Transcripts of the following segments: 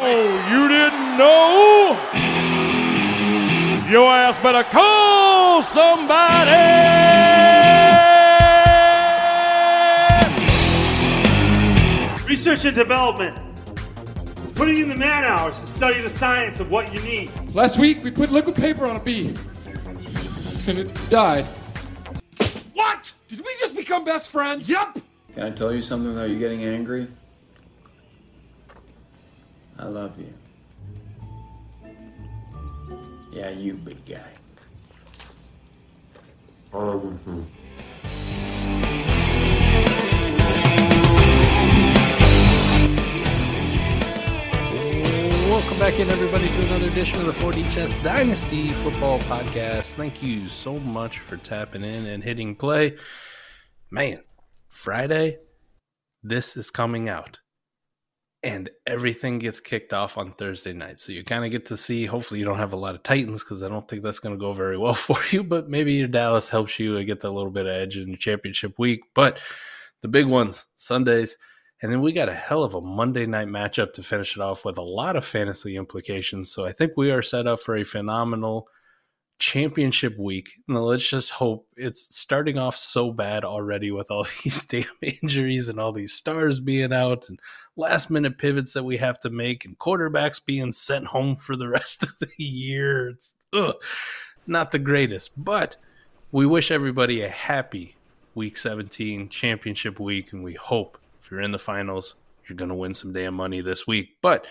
You didn't know? Your ass better call somebody! Research and development. Putting in the man hours to study the science of what you need. Last week, we put liquid paper on a bee. And it died. What? Did we just become best friends? Yup! Can I tell you something without you getting angry? I love you. Yeah, you big guy. Welcome back in, everybody, to another edition of the 4D Chess Dynasty Football Podcast. Thank you so much for tapping in and hitting play. Man, Friday, this is coming out. And everything gets kicked off on Thursday night. So you kind of get to see, hopefully you don't have a lot of Titans because I don't think that's going to go very well for you. But maybe your Dallas helps you get that little bit of edge in your championship week. But the big ones, Sundays. And then we got a hell of a Monday night matchup to finish it off with a lot of fantasy implications. So I think we are set up for a phenomenal championship week. And let's just hope it's starting off so bad already with all these damn injuries and all these stars being out and last minute pivots that we have to make and quarterbacks being sent home for the rest of the year. It's not the greatest, but we wish everybody a happy week 17 championship week. And we hope if you're in the finals, you're going to win some damn money this week, but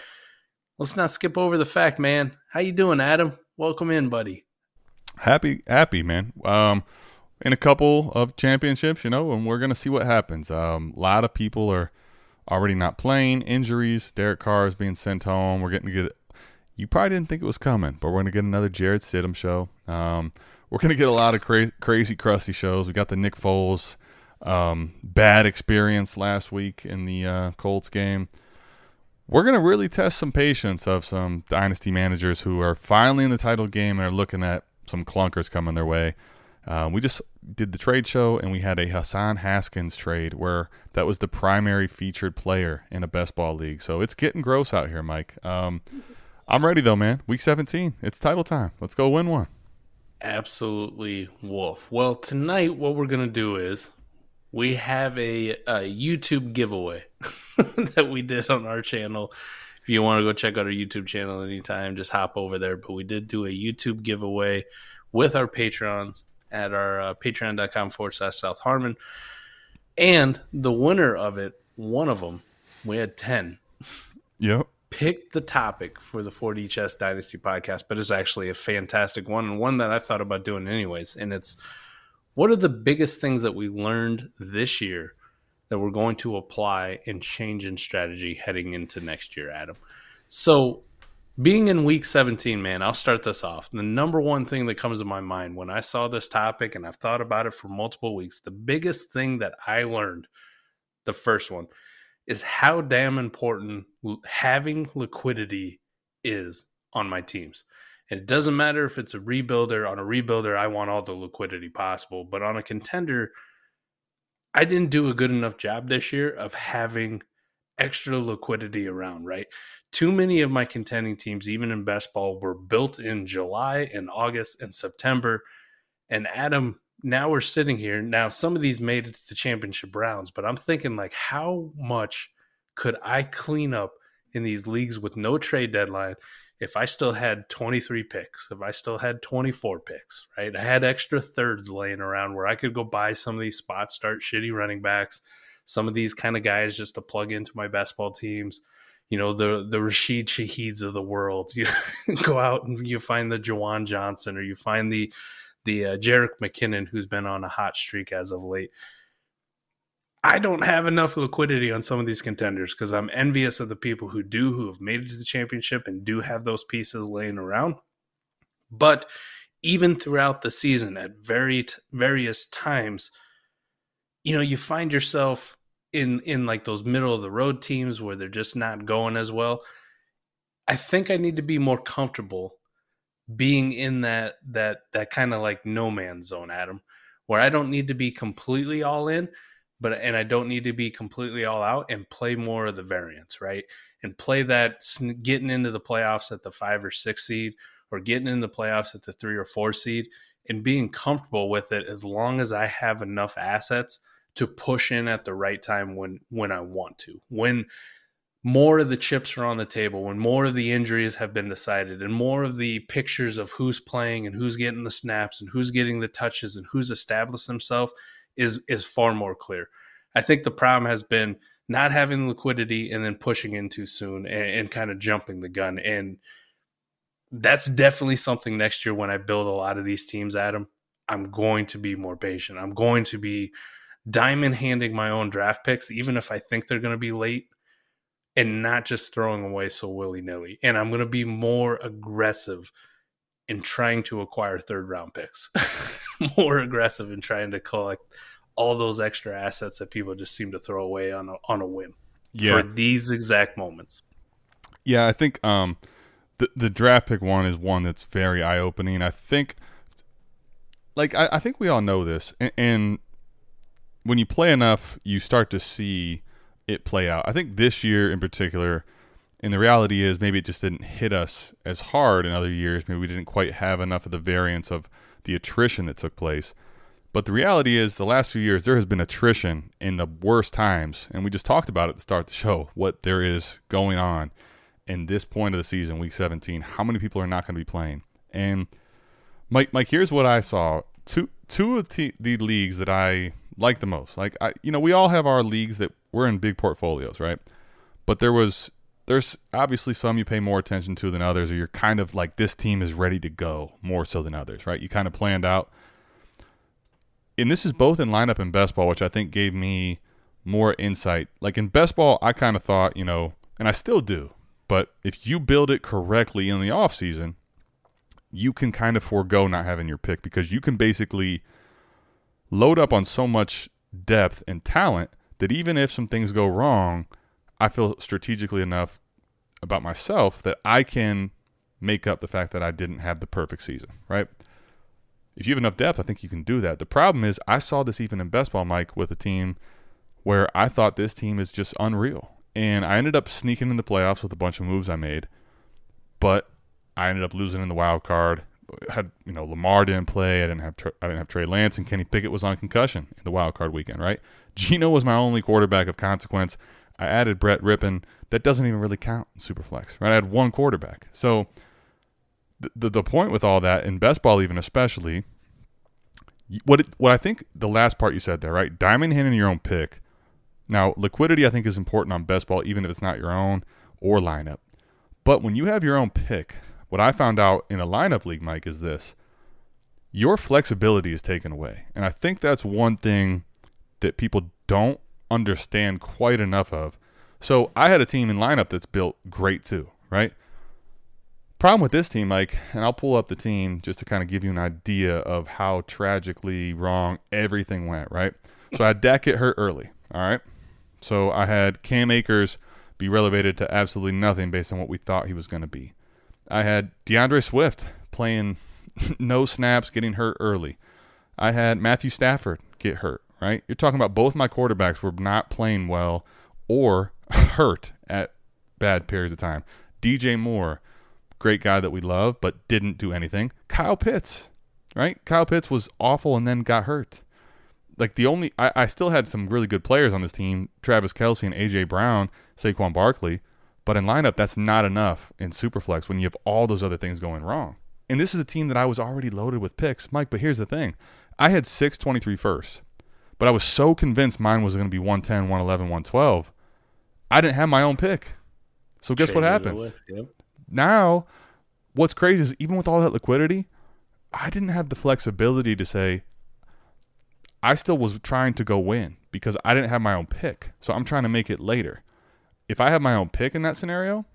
let's not skip over the fact, man. How you doing, Adam? Welcome in, buddy. Happy, man. In a couple of championships, and we're going to see what happens. A lot of people are already not playing. Injuries. Derek Carr is being sent home. We're getting to get – you probably didn't think it was coming, but we're going to get another Jared Stidham show. We're going to get a lot of crazy, crusty shows. We got the Nick Foles bad experience last week in the Colts game. We're going to really test some patience of some dynasty managers who are finally in the title game and are looking at some clunkers coming their way. We just did the trade show, and we had a Hassan Haskins trade where that was the primary featured player in a best ball league. So it's getting gross out here, Mike. I'm ready, though, man. Week 17. It's title time. Let's go win one. Absolutely, Wolf. Well, tonight what we're going to do is we have a YouTube giveaway that we did on our channel. If you want to go check out our YouTube channel anytime, just hop over there. But we did do a YouTube giveaway with our Patrons at our patreon.com/South Harmon. And the winner of it, one of them, we had 10. Yep. Picked the topic for the 4D Chess Dynasty podcast, but it's actually a fantastic one and one that I thought about doing anyways. And it's, what are the biggest things that we learned this year that we're going to apply and change in strategy heading into next year, Adam? So being in week 17, man, I'll start this off. The number one thing that comes to my mind when I saw this topic, and I've thought about it for multiple weeks, the biggest thing that I learned, the first one, is how damn important having liquidity is on my teams. And it doesn't matter if it's a rebuilder. On a rebuilder, I want all the liquidity possible. But on a contender, I didn't do a good enough job this year of having extra liquidity around, right? Too many of my contending teams, even in best ball, were built in July and August and September. And Adam, now we're sitting here. Now, some of these made it to the championship rounds, but I'm thinking, like, how much could I clean up in these leagues with no trade deadline, if I still had 23 picks, if I still had 24 picks, right? I had extra thirds laying around where I could go buy some of these spots, start shitty running backs, some of these kind of guys just to plug into my basketball teams. You know, the Rashid Shaheeds of the world. You go out and you find the Jawan Johnson, or you find the Jerick McKinnon, who's been on a hot streak as of late. I don't have enough liquidity on some of these contenders because I'm envious of the people who have made it to the championship and do have those pieces laying around. But even throughout the season at various times, you know, you find yourself in like those middle of the road teams where they're just not going as well. I think I need to be more comfortable being in that kind of like no man's zone, Adam, where I don't need to be completely all in. And I don't need to be completely all out, and play more of the variance, right? And play that getting into the playoffs at the 5 or 6 seed, or getting in the playoffs at the 3 or 4 seed, and being comfortable with it as long as I have enough assets to push in at the right time when I want to. When more of the chips are on the table, when more of the injuries have been decided, and more of the pictures of who's playing and who's getting the snaps and who's getting the touches and who's established themselves is far more clear. I think the problem has been not having liquidity and then pushing in too soon and kind of jumping the gun. And that's definitely something next year when I build a lot of these teams, Adam, I'm going to be more patient. I'm going to be diamond handing my own draft picks, even if I think they're going to be late, and not just throwing away so willy-nilly. And I'm going to be more aggressive in trying to acquire third-round picks, more aggressive in trying to collect all those extra assets that people just seem to throw away on a whim for these exact moments. Yeah, I think the draft pick one is one that's very eye-opening. I think, like, I think we all know this, and when you play enough, you start to see it play out. I think this year in particular. And the reality is maybe it just didn't hit us as hard in other years. Maybe we didn't quite have enough of the variance of the attrition that took place. But the reality is the last few years there has been attrition in the worst times. And we just talked about it to start the show, what there is going on in this point of the season, week 17. How many people are not going to be playing? And Mike, here's what I saw. Two of the leagues that I like the most. Like, you know, we all have our leagues that we're in big portfolios, right? But there's obviously some you pay more attention to than others, or you're kind of like this team is ready to go more so than others, right? You kind of planned out. And this is both in lineup and best ball, which I think gave me more insight. Like in best ball, I kind of thought, you know, and I still do, but if you build it correctly in the offseason, you can kind of forego not having your pick because you can basically load up on so much depth and talent that even if some things go wrong, I feel strategically enough about myself that I can make up the fact that I didn't have the perfect season, right? If you have enough depth, I think you can do that. The problem is I saw this even in best ball, Mike, with a team where I thought this team is just unreal. And I ended up sneaking in the playoffs with a bunch of moves I made, but I ended up losing in the wild card. Had, you know, Lamar didn't play. I didn't have Trey Lance, and Kenny Pickett was on concussion in the wild card weekend, right? Geno was my only quarterback of consequence. I added Brett Rippon. That doesn't even really count in Superflex, right? I had one quarterback. So the point with all that, in best ball even especially, what I think the last part you said there, right? Diamond handing your own pick. Now, liquidity I think is important on best ball, even if it's not your own or lineup. But when you have your own pick, what I found out in a lineup league, Mike, is this. Your flexibility is taken away. And I think that's one thing that people don't understand quite enough of. So I had a team in lineup that's built great too, right? Problem with this team, Mike, and I'll pull up the team just to kind of give you an idea of how tragically wrong everything went, right? So I had Dak get hurt early, all right? So I had Cam Akers be relegated to absolutely nothing based on what we thought he was going to be. I had DeAndre Swift playing no snaps, getting hurt early. I had Matthew Stafford get hurt. Right? You're talking about both my quarterbacks were not playing well or hurt at bad periods of time. DJ Moore, great guy that we love, but didn't do anything. Kyle Pitts, right? Kyle Pitts was awful and then got hurt. Like I still had some really good players on this team, Travis Kelce and AJ Brown, Saquon Barkley, But in lineup, that's not enough in Superflex when you have all those other things going wrong. And this is a team that I was already loaded with picks, Mike, but here's the thing. I had 623 firsts, but I was so convinced mine was going to be 110, 111, 112. I didn't have my own pick. So guess what happens? Yep. Now, what's crazy is even with all that liquidity, I didn't have the flexibility to say, I still was trying to go win because I didn't have my own pick. So I'm trying to make it later. If I have my own pick in that scenario,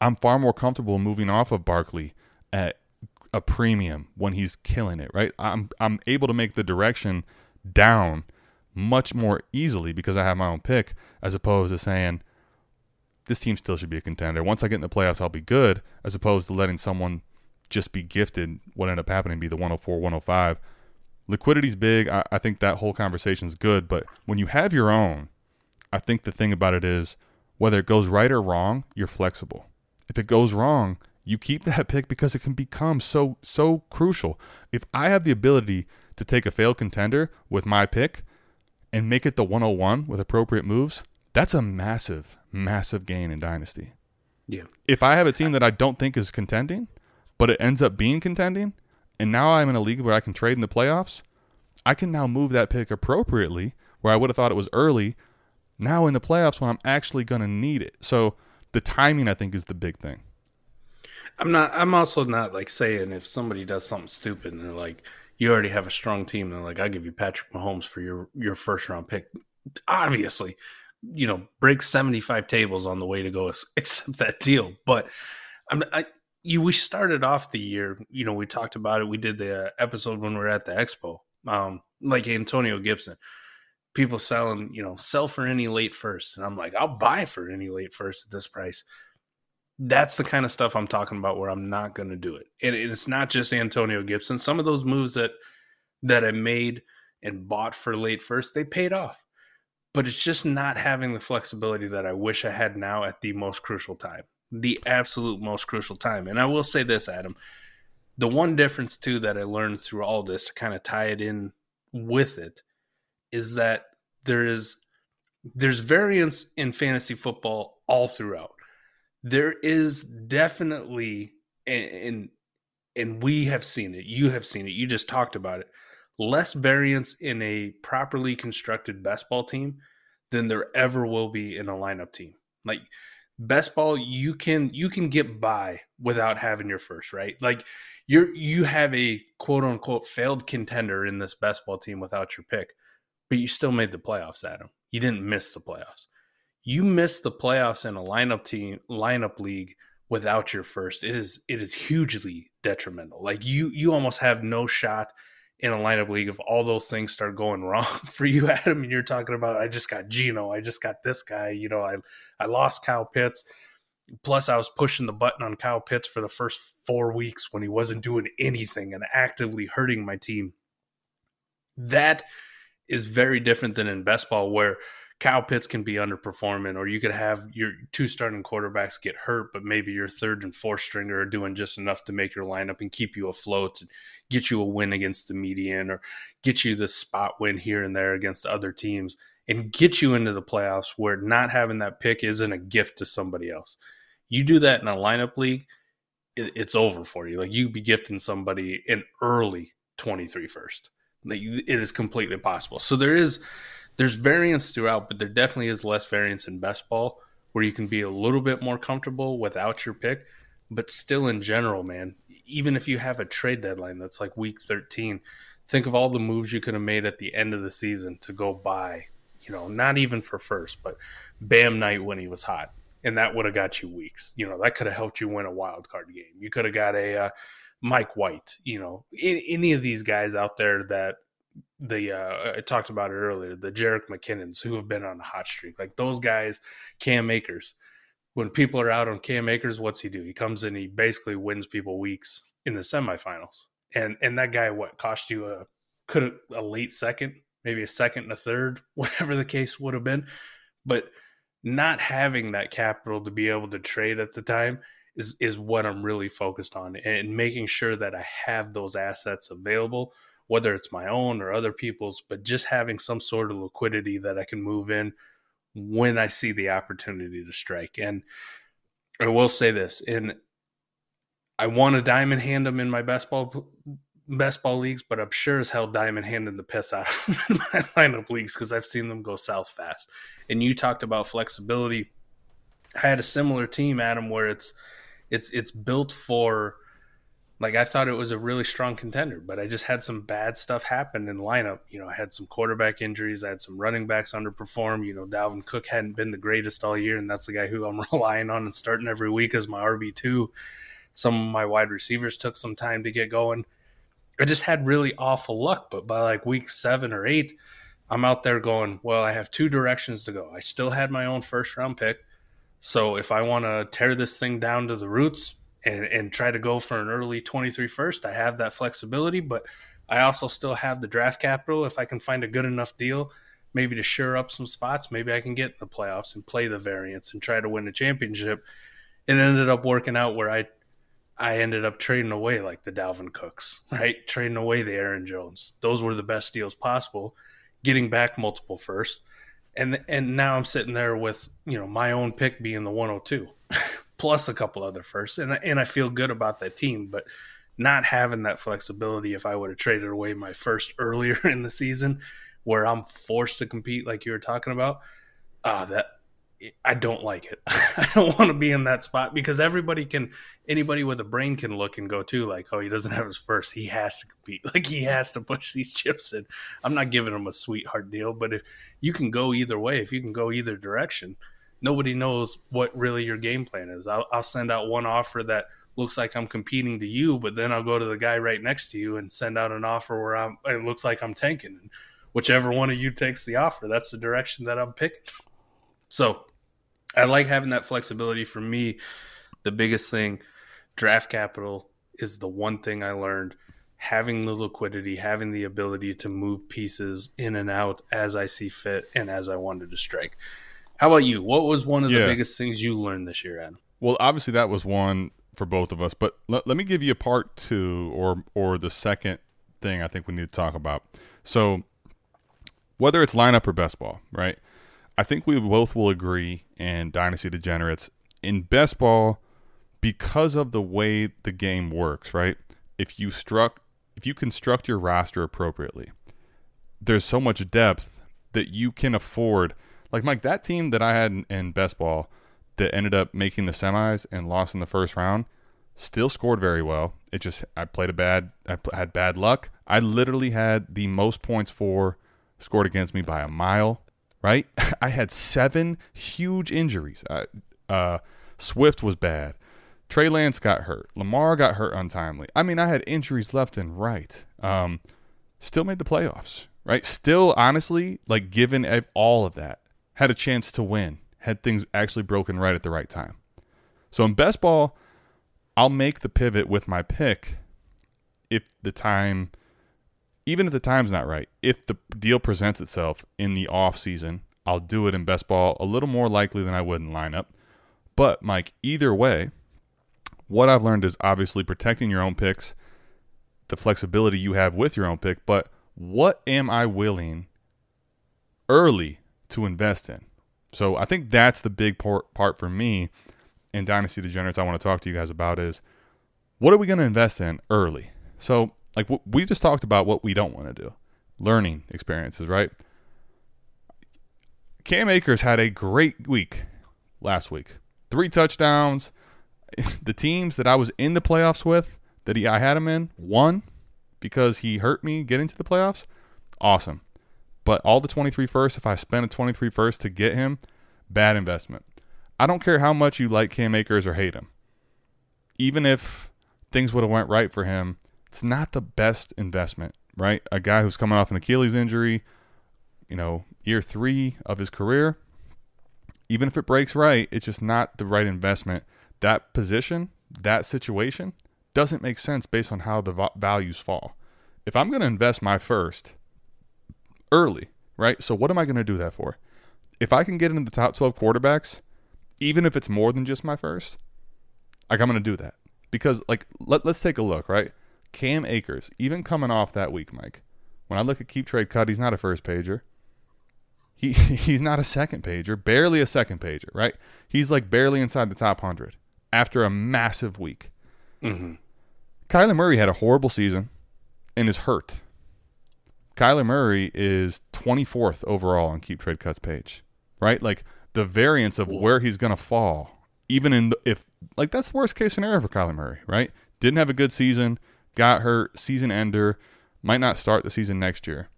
I'm far more comfortable moving off of Barkley at a premium when he's killing it, right? I'm able to make the direction down much more easily because I have my own pick as opposed to saying, this team still should be a contender. Once I get in the playoffs, I'll be good, as opposed to letting someone just be gifted what ended up happening be the 104, 105. Liquidity's big. I think that whole conversation's good, but when you have your own, I think the thing about it is whether it goes right or wrong, you're flexible. If it goes wrong, you keep that pick because it can become so crucial. If I have the ability to take a failed contender with my pick and make it the 101 with appropriate moves, that's a massive, massive gain in Dynasty. Yeah. If I have a team that I don't think is contending, but it ends up being contending, and now I'm in a league where I can trade in the playoffs, I can now move that pick appropriately where I would have thought it was early, now in the playoffs when I'm actually going to need it. So the timing, I think, is the big thing. I'm also not like saying if somebody does something stupid and they're like, you already have a strong team, and they're like, I'll give you Patrick Mahomes for your first round pick. Obviously, you know, break 75 tables on the way to go accept that deal. But we started off the year, you know, we talked about it. We did the episode when we were at the Expo, like Antonio Gibson. People selling, you know, sell for any late first. And I'm like, I'll buy for any late first at this price. That's the kind of stuff I'm talking about where I'm not going to do it. And it's not just Antonio Gibson. Some of those moves that I made and bought for late first, they paid off. But it's just not having the flexibility that I wish I had now at the most crucial time, the absolute most crucial time. And I will say this, Adam, the one difference too that I learned through all this to kind of tie it in with it is that there's variance in fantasy football all throughout. There is definitely, and we have seen it, you have seen it, you just talked about it, less variance in a properly constructed best ball team than there ever will be in a lineup team. Like best ball, you can get by without having your first, right? Like you have a quote unquote failed contender in this best ball team without your pick, but you still made the playoffs, Adam. You didn't miss the playoffs. You miss the playoffs in a lineup league without your first. It is hugely detrimental. Like you almost have no shot in a lineup league if all those things start going wrong for you, Adam. And you're talking about, I just got Geno, I just got this guy, you know, I lost Kyle Pitts. Plus I was pushing the button on Kyle Pitts for the first 4 weeks when he wasn't doing anything and actively hurting my team. That is very different than in best ball where Kyle Pitts can be underperforming, or you could have your two starting quarterbacks get hurt, but maybe your third and fourth stringer are doing just enough to make your lineup and keep you afloat and get you a win against the median or get you the spot win here and there against other teams and get you into the playoffs where not having that pick isn't a gift to somebody else. You do that in a lineup league, it's over for you. Like you'd be gifting somebody an early 23 first. Like it is completely possible. So there's variance throughout, but there definitely is less variance in best ball where you can be a little bit more comfortable without your pick, but still in general, man, even if you have a trade deadline that's like week 13, think of all the moves you could have made at the end of the season to go buy, you know, not even for first, but Bam night when he was hot. And that would have got you weeks. You know, that could have helped you win a wild card game. You could have got a Mike White, you know, any of these guys out there that, I talked about it earlier, the Jerick McKinnons who have been on a hot streak, like those guys, Cam Akers. When people are out on Cam Akers, what's he do? He comes in, he basically wins people weeks in the semifinals. And that guy, what cost you a late second, maybe a second and a third, whatever the case would have been. But not having that capital to be able to trade at the time is what I'm really focused on, and making sure that I have those assets available, whether it's my own or other people's, but just having some sort of liquidity that I can move in when I see the opportunity to strike. And I will say this, and I want to diamond hand him in my best ball leagues, but I'm sure as hell diamond handed the piss out of them in my lineup leagues because I've seen them go south fast. And you talked about flexibility. I had a similar team, Adam, where it's built for, like, I thought it was a really strong contender, but I just had some bad stuff happen in lineup. You know, I had some quarterback injuries. I had some running backs underperform. You know, Dalvin Cook hadn't been the greatest all year, and that's the guy who I'm relying on and starting every week as my RB2. Some of my wide receivers took some time to get going. I just had really awful luck, but by like week 7 or 8, I'm out there going, well, I have two directions to go. I still had my own first-round pick, so if I want to tear this thing down to the roots and try to go for an early 23 first, I have that flexibility, but I also still have the draft capital. If I can find a good enough deal, maybe to shore up some spots, maybe I can get in the playoffs and play the variants and try to win a championship. It ended up working out where I ended up trading away like the Dalvin Cooks, right? Trading away the Aaron Jones. Those were the best deals possible, getting back multiple firsts. And now I'm sitting there with, you know, my own pick being the 102. Plus a couple other firsts, and I feel good about that team, but not having that flexibility if I would have traded away my first earlier in the season where I'm forced to compete like you were talking about, that I don't like it. I don't want to be in that spot because anybody with a brain can look and go too, like, oh, he doesn't have his first. He has to compete. Like, he has to push these chips in. I'm not giving him a sweetheart deal, but if you can go either way, if you can go either direction, nobody knows what really your game plan is. I'll send out one offer that looks like I'm competing to you, but then I'll go to the guy right next to you and send out an offer where it looks like I'm tanking. And whichever one of you takes the offer, that's the direction that I'm picking. So I like having that flexibility. For me, the biggest thing, draft capital is the one thing I learned. Having the liquidity, having the ability to move pieces in and out as I see fit and as I wanted to strike. How about you? What was one of the biggest things you learned this year, Adam? Well, obviously that was one for both of us, but let me give you a part two or the second thing I think we need to talk about. So whether it's lineup or best ball, right? I think we both will agree, and Dynasty Degenerates, in best ball, because of the way the game works, right? If you construct your roster appropriately, there's so much depth that you can afford. Like, Mike, that team that I had in best ball that ended up making the semis and lost in the first round still scored very well. It just, I had bad luck. I literally had the most points scored against me by a mile, right? I had 7 huge injuries. Swift was bad. Trey Lance got hurt. Lamar got hurt untimely. I mean, I had injuries left and right. Still made the playoffs, right? Still, honestly, like, given all of that, had a chance to win, had things actually broken right at the right time. So in best ball, I'll make the pivot with my pick if the time's not right. If the deal presents itself in the off season, I'll do it in best ball a little more likely than I would in lineup. But, Mike, either way, what I've learned is obviously protecting your own picks, the flexibility you have with your own pick, but what am I willing early to invest in? So I think that's the big part for me in Dynasty Degenerates I want to talk to you guys about is, what are we going to invest in early? So, like, we just talked about what we don't want to do. Learning experiences, right? Cam Akers had a great week last week. 3 touchdowns. The teams that I was in the playoffs with that I had him in won because he hurt me getting to the playoffs. Awesome. But all the 23 first, if I spent a 23 first to get him, bad investment. I don't care how much you like Cam Akers or hate him. Even if things would have went right for him, it's not the best investment, right? A guy who's coming off an Achilles injury, you know, year 3 of his career, even if it breaks right, it's just not the right investment. That position, that situation doesn't make sense based on how the values fall. If I'm going to invest my first early, right? So what am I going to do that for? If I can get into the top 12 quarterbacks, even if it's more than just my first, like, I'm going to do that. Because, like, let's take a look, right? Cam Akers, even coming off that week, Mike, when I look at Keep Trade Cut, he's not a first pager. He's not a second pager, barely a second pager, right? He's, like, barely inside the top 100. after a massive week. Mm-hmm. Kyler Murray had a horrible season and is hurt. Kyler Murray is 24th overall on Keep Trade Cuts page, right? Like the variance of where he's going to fall, even in the, if like that's the worst case scenario for Kyler Murray, right? Didn't have a good season, got hurt, season ender, might not start the season next year.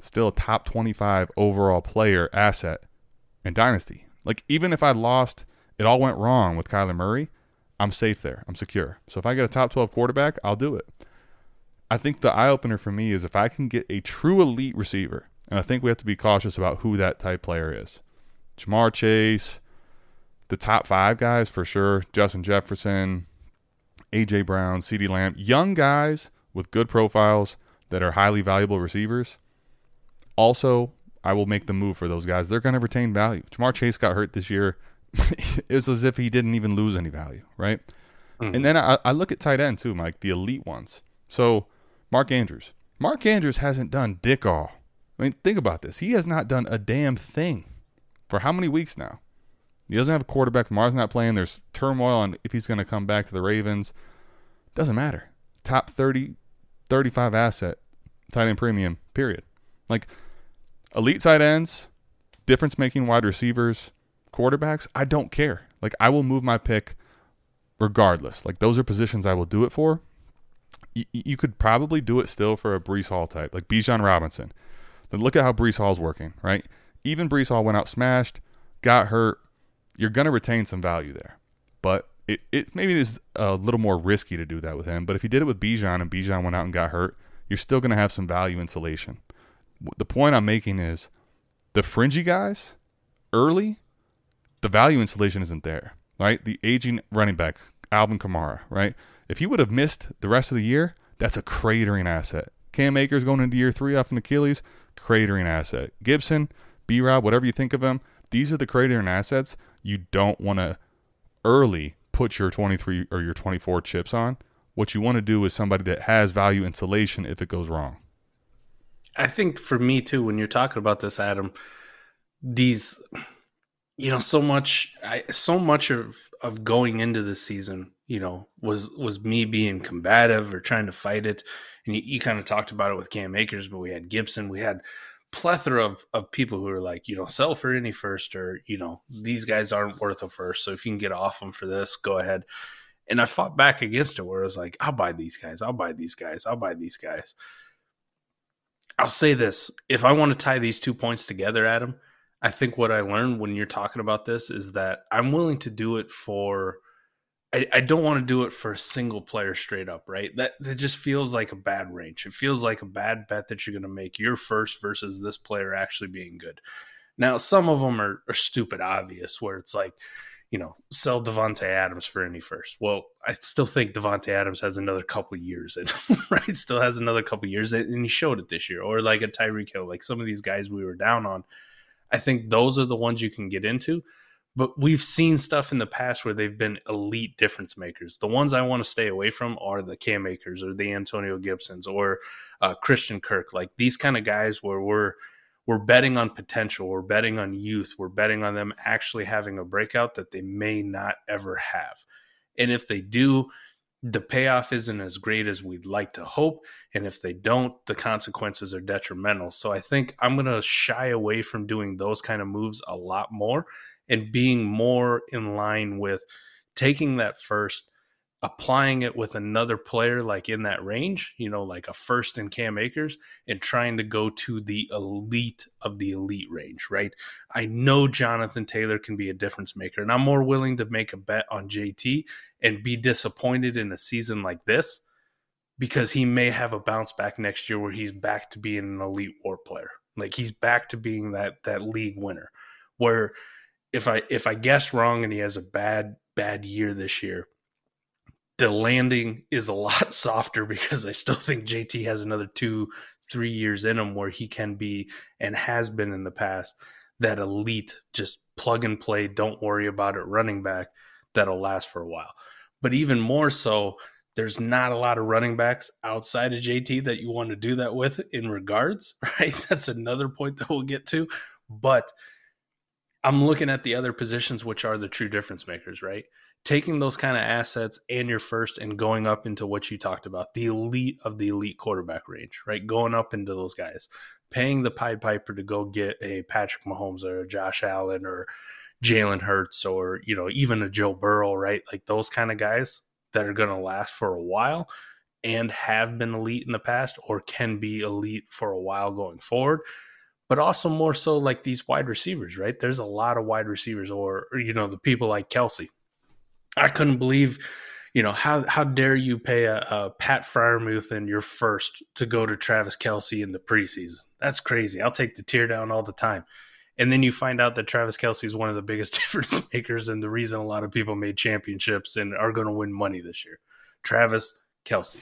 Still a top 25 overall player asset in Dynasty. Like even if I lost, it all went wrong with Kyler Murray, I'm safe there. I'm secure. So if I get a top 12 quarterback, I'll do it. I think the eye-opener for me is if I can get a true elite receiver, and I think we have to be cautious about who that type player is. Ja'Marr Chase, the top five guys for sure, Justin Jefferson, AJ Brown, CeeDee Lamb, young guys with good profiles that are highly valuable receivers. Also, I will make the move for those guys. They're going to retain value. Ja'Marr Chase got hurt this year. It's as if he didn't even lose any value, right? Mm-hmm. And then I look at tight end too, Mike, the elite ones. So Mark Andrews. Mark Andrews hasn't done dick all. I mean, think about this. He has not done a damn thing for how many weeks now? He doesn't have a quarterback. Lamar's not playing. There's turmoil on if he's going to come back to the Ravens. Doesn't matter. Top 30, 35 asset, tight end premium, period. Like elite tight ends, difference-making wide receivers, quarterbacks, I don't care. Like I will move my pick regardless. Like those are positions I will do it for. You could probably do it still for a Breece Hall type, like Bijan Robinson. Then look at how Breece Hall's working, right? Even Breece Hall went out smashed, got hurt. You're going to retain some value there. But it maybe is a little more risky to do that with him. But if you did it with Bijan and Bijan went out and got hurt, you're still going to have some value insulation. The point I'm making is the fringy guys early, the value insulation isn't there, right? The aging running back, Alvin Kamara, right? If he would have missed the rest of the year, that's a cratering asset. Cam Akers going into year three off an Achilles, cratering asset. Gibson, B-Rob, whatever you think of him, these are the cratering assets you don't want to early put your 23 or your 24 chips on. What you want to do is somebody that has value insulation if it goes wrong. I think for me too, when you're talking about this, Adam, these, you know, so much of going into this season, you know, was me being combative or trying to fight it. And you kind of talked about it with Cam Akers, but we had Gibson, we had plethora of people who are like, you know, sell for any first, or, you know, these guys aren't worth a first. So if you can get off them for this, go ahead. And I fought back against it where I was like, I'll buy these guys. I'll say this. If I want to tie these 2 points together, Adam, I think what I learned when you're talking about this is that I'm willing to do it for – I don't want to do it for a single player straight up, right? That just feels like a bad range. It feels like a bad bet that you're going to make your first versus this player actually being good. Now, some of them are stupid obvious where it's like, you know, sell Devante Adams for any first. Well, I still think Devante Adams has another couple years in him, right? Still has another couple years, and he showed it this year. Or like a Tyreek Hill, like some of these guys we were down on. I think those are the ones you can get into, but we've seen stuff in the past where they've been elite difference makers. The ones I want to stay away from are the Cam Akers or the Antonio Gibsons or Christian Kirk, like these kind of guys where we're betting on potential, we're betting on youth, we're betting on them actually having a breakout that they may not ever have. And if they do, the payoff isn't as great as we'd like to hope. And if they don't, the consequences are detrimental. So I think I'm going to shy away from doing those kind of moves a lot more and being more in line with taking that first, applying it with another player, like in that range, you know, like a first in Cam Akers, and trying to go to the elite of the elite range, right? I know Jonathan Taylor can be a difference maker, and I'm more willing to make a bet on JT and be disappointed in a season like this because he may have a bounce back next year where he's back to being an elite war player. Like he's back to being that league winner, where if I guess wrong and he has a bad year this year, the landing is a lot softer because I still think JT has another 2-3 years in him where he can be and has been in the past that elite, just plug and play, don't worry about it running back that'll last for a while. But even more so, there's not a lot of running backs outside of JT that you want to do that with in regards, right? That's another point that we'll get to. But I'm looking at the other positions, which are the true difference makers, right? taking those kind of assets and your first and going up into what you talked about, the elite of the elite quarterback range, right? Going up into those guys, paying the Pied Piper to go get a Patrick Mahomes or a Josh Allen or Jalen Hurts or, you know, even a Joe Burrow, right? Like those kind of guys that are going to last for a while and have been elite in the past or can be elite for a while going forward. But also more so like these wide receivers, right? There's a lot of wide receivers or you know, the people like Kelce. I couldn't believe, you know, how dare you pay a Pat Freiermuth in your first to go to Travis Kelce in the preseason. That's crazy. I'll take the tear down all the time. And then you find out that Travis Kelce is one of the biggest difference makers and the reason a lot of people made championships and are going to win money this year. Travis Kelce.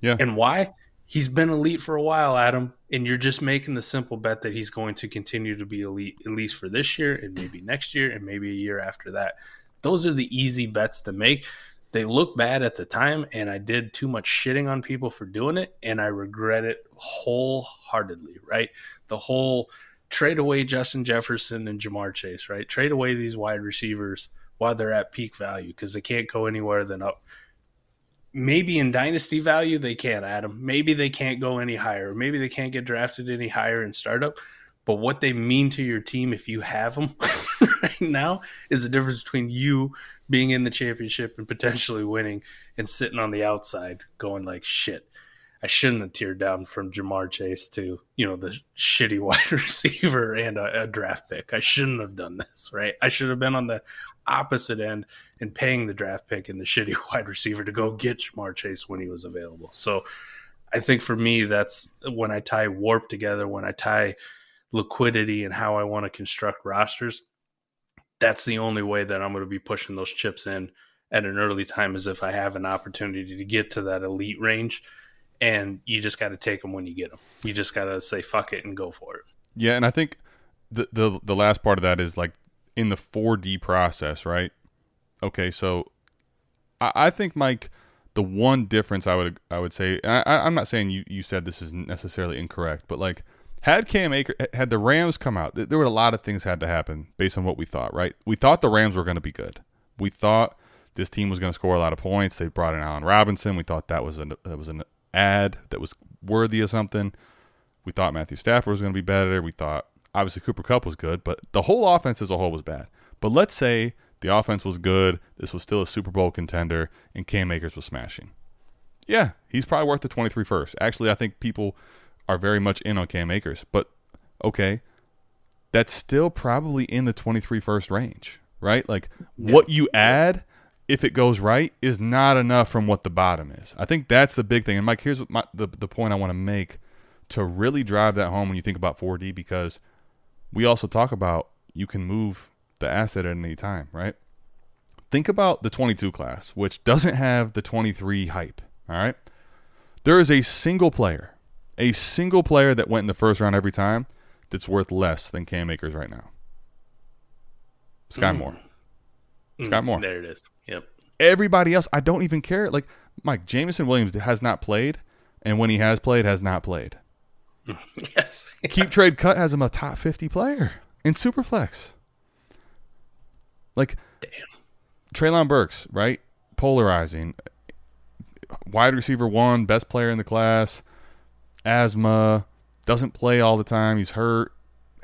Yeah. And why? He's been elite for a while, Adam, and you're just making the simple bet that he's going to continue to be elite, at least for this year and maybe next year and maybe a year after that. Those are the easy bets to make. They look bad at the time, and I did too much shitting on people for doing it, and I regret it wholeheartedly, right? The whole trade away Justin Jefferson and Ja'Marr Chase, right? Trade away these wide receivers while they're at peak value because they can't go anywhere than up. Maybe in dynasty value, they can, Adam. Maybe they can't go any higher. Maybe they can't get drafted any higher in startup. But what they mean to your team if you have them right now is the difference between you being in the championship and potentially winning and sitting on the outside going like, shit, I shouldn't have teared down from Ja'Marr Chase to, you know, the shitty wide receiver and a draft pick. I shouldn't have done this, right? I should have been on the opposite end and paying the draft pick and the shitty wide receiver to go get Ja'Marr Chase when he was available. So I think for me, that's when I tie warp together, when I tie liquidity and how I want to construct rosters, that's the only way that I'm going to be pushing those chips in at an early time is if I have an opportunity to get to that elite range. And you just got to take them when you get them. You just got to say, fuck it and go for it. Yeah. And I think the last part of that is like in the 4D process, right? Okay. So I think, Mike, the one difference I would say, and I'm not saying you said this is necessarily incorrect, but like had Cam Akers, had the Rams come out, there were a lot of things had to happen based on what we thought, right? We thought the Rams were going to be good. We thought this team was going to score a lot of points. They brought in Allen Robinson. We thought that was an ad that was worthy of something. We thought Matthew Stafford was going to be better. We thought, obviously, Cooper Kupp was good, but the whole offense as a whole was bad. But let's say the offense was good, this was still a Super Bowl contender, and Cam Akers was smashing. Yeah, he's probably worth the 23 first. Actually, I think people are very much in on Cam Akers, but okay, that's still probably in the 23 first range, right? Like, what you add, if it goes right, is not enough from what the bottom is. I think that's the big thing. And, Mike, here's the point I want to make to really drive that home when you think about 4D, because we also talk about you can move the asset at any time, right? Think about the 22 class, which doesn't have the 23 hype, all right? There is a single player that went in the first round every time that's worth less than Cam Akers right now. Sky Moore. Sky Moore. There it is. Yep. Everybody else, I don't even care. Like, Mike, Jameson Williams has not played, and when he has played, has not played. Yes. Keep Trade Cut has him a top 50 player in Superflex. Like, damn. Treylon Burks, right? Polarizing. Wide receiver one, best player in the class. Asthma. Doesn't play all the time. He's hurt.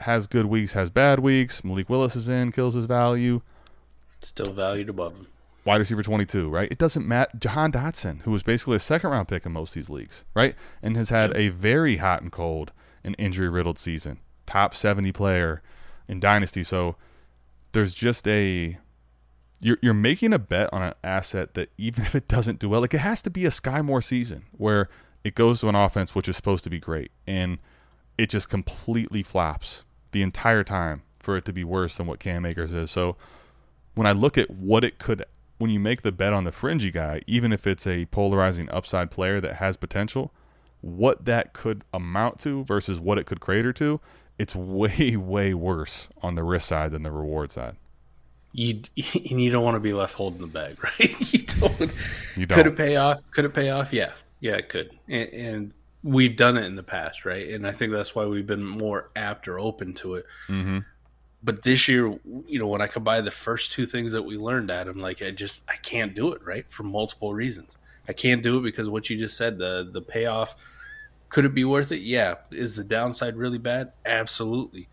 Has good weeks, has bad weeks. Malik Willis is in, kills his value. Still valued above him. Wide receiver 22, right? It doesn't matter. Jahan Dotson, who was basically a second-round pick in most of these leagues, right? And has had a very hot and cold and injury-riddled season. Top 70 player in Dynasty. So there's just you're making a bet on an asset that even if it doesn't do well, like it has to be a Sky Moore season where it goes to an offense which is supposed to be great. And it just completely flops the entire time for it to be worse than what Cam Akers is. So when I look at what it could, when you make the bet on the fringy guy, even if it's a polarizing upside player that has potential, what that could amount to versus what it could crater to, it's way, way worse on the risk side than the reward side. You don't want to be left holding the bag, right? You don't. Could it pay off? Yeah. Yeah, it could. And we've done it in the past, right? And I think that's why we've been more apt or open to it. Mm-hmm. But this year, you know, when I combine the first two things that we learned, Adam, like I can't do it, right, for multiple reasons. I can't do it because what you just said, the payoff, could it be worth it? Yeah. Is the downside really bad? Absolutely.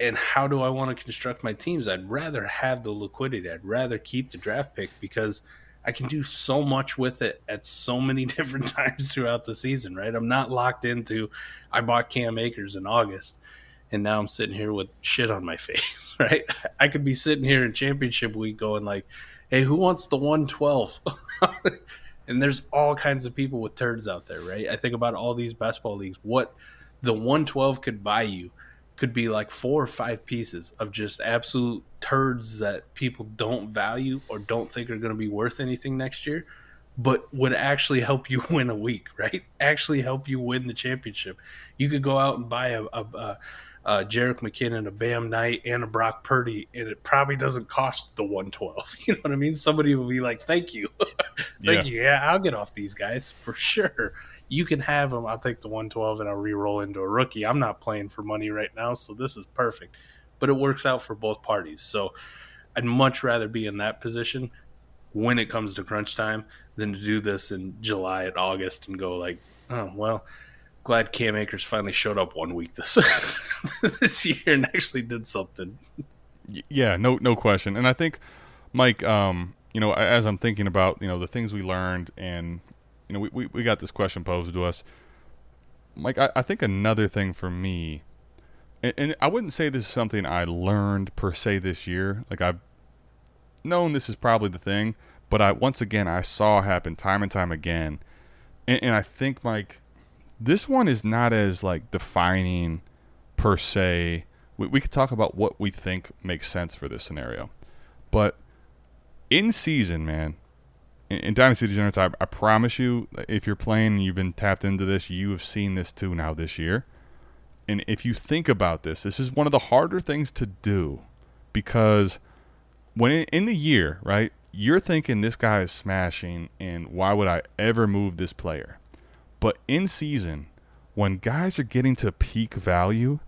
And how do I want to construct my teams? I'd rather have the liquidity. I'd rather keep the draft pick because I can do so much with it at so many different times throughout the season, right? I'm not locked into I bought Cam Akers in August. And now I'm sitting here with shit on my face, right? I could be sitting here in championship week going like, hey, who wants the 112? And there's all kinds of people with turds out there, right? I think about all these basketball leagues. What the 112 could buy you could be like 4 or 5 pieces of just absolute turds that people don't value or don't think are going to be worth anything next year, but would actually help you win a week, right? Actually help you win the championship. You could go out and buy a Jerick McKinnon, a Bam Knight, and a Brock Purdy, and it probably doesn't cost the 112. You know what I mean? Somebody will be like, thank you. Thank you. Yeah, I'll get off these guys for sure. You can have them. I'll take the 112, and I'll re-roll into a rookie. I'm not playing for money right now, so this is perfect. But it works out for both parties. So I'd much rather be in that position when it comes to crunch time than to do this in July and August and go like, oh, well, glad Cam Akers finally showed up 1 week this year and actually did something. Yeah, no question. And I think, Mike, you know, as I'm thinking about, you know, the things we learned and, you know, we got this question posed to us. Mike, I think another thing for me, and I wouldn't say this is something I learned per se this year. Like, I've known this is probably the thing, but I saw happen time and time again. And I think, Mike, this one is not as, like, defining per se. We could talk about what we think makes sense for this scenario. But in season, man, in Dynasty Degenerates, I promise you, if you're playing and you've been tapped into this, you have seen this too now this year. And if you think about this, this is one of the harder things to do because when in the year, right, you're thinking this guy is smashing and why would I ever move this player? But in season, when guys are getting to peak value,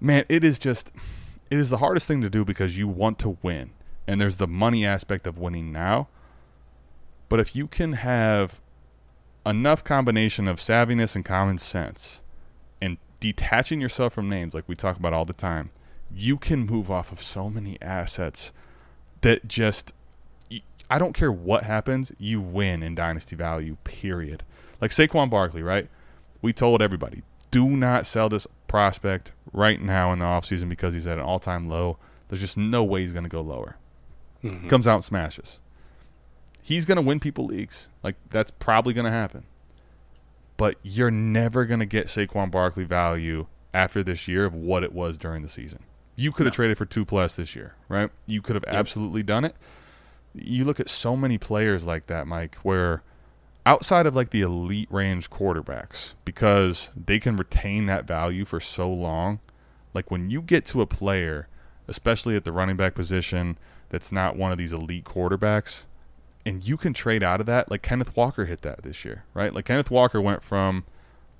man, it is the hardest thing to do because you want to win. And there's the money aspect of winning now. But if you can have enough combination of savviness and common sense and detaching yourself from names like we talk about all the time, you can move off of so many assets that just, I don't care what happens, you win in dynasty value, period. Like Saquon Barkley, right? We told everybody, do not sell this prospect right now in the offseason because he's at an all-time low. There's just no way he's going to go lower. Mm-hmm. Comes out and smashes. He's going to win people leagues. Like, that's probably going to happen. But you're never going to get Saquon Barkley value after this year of what it was during the season. You could have traded for 2+ this year, right? You could have absolutely done it. You look at so many players like that, Mike, where outside of like the elite range quarterbacks, because they can retain that value for so long, like when you get to a player, especially at the running back position, that's not one of these elite quarterbacks, and you can trade out of that, like Kenneth Walker hit that this year, right? Like Kenneth Walker went from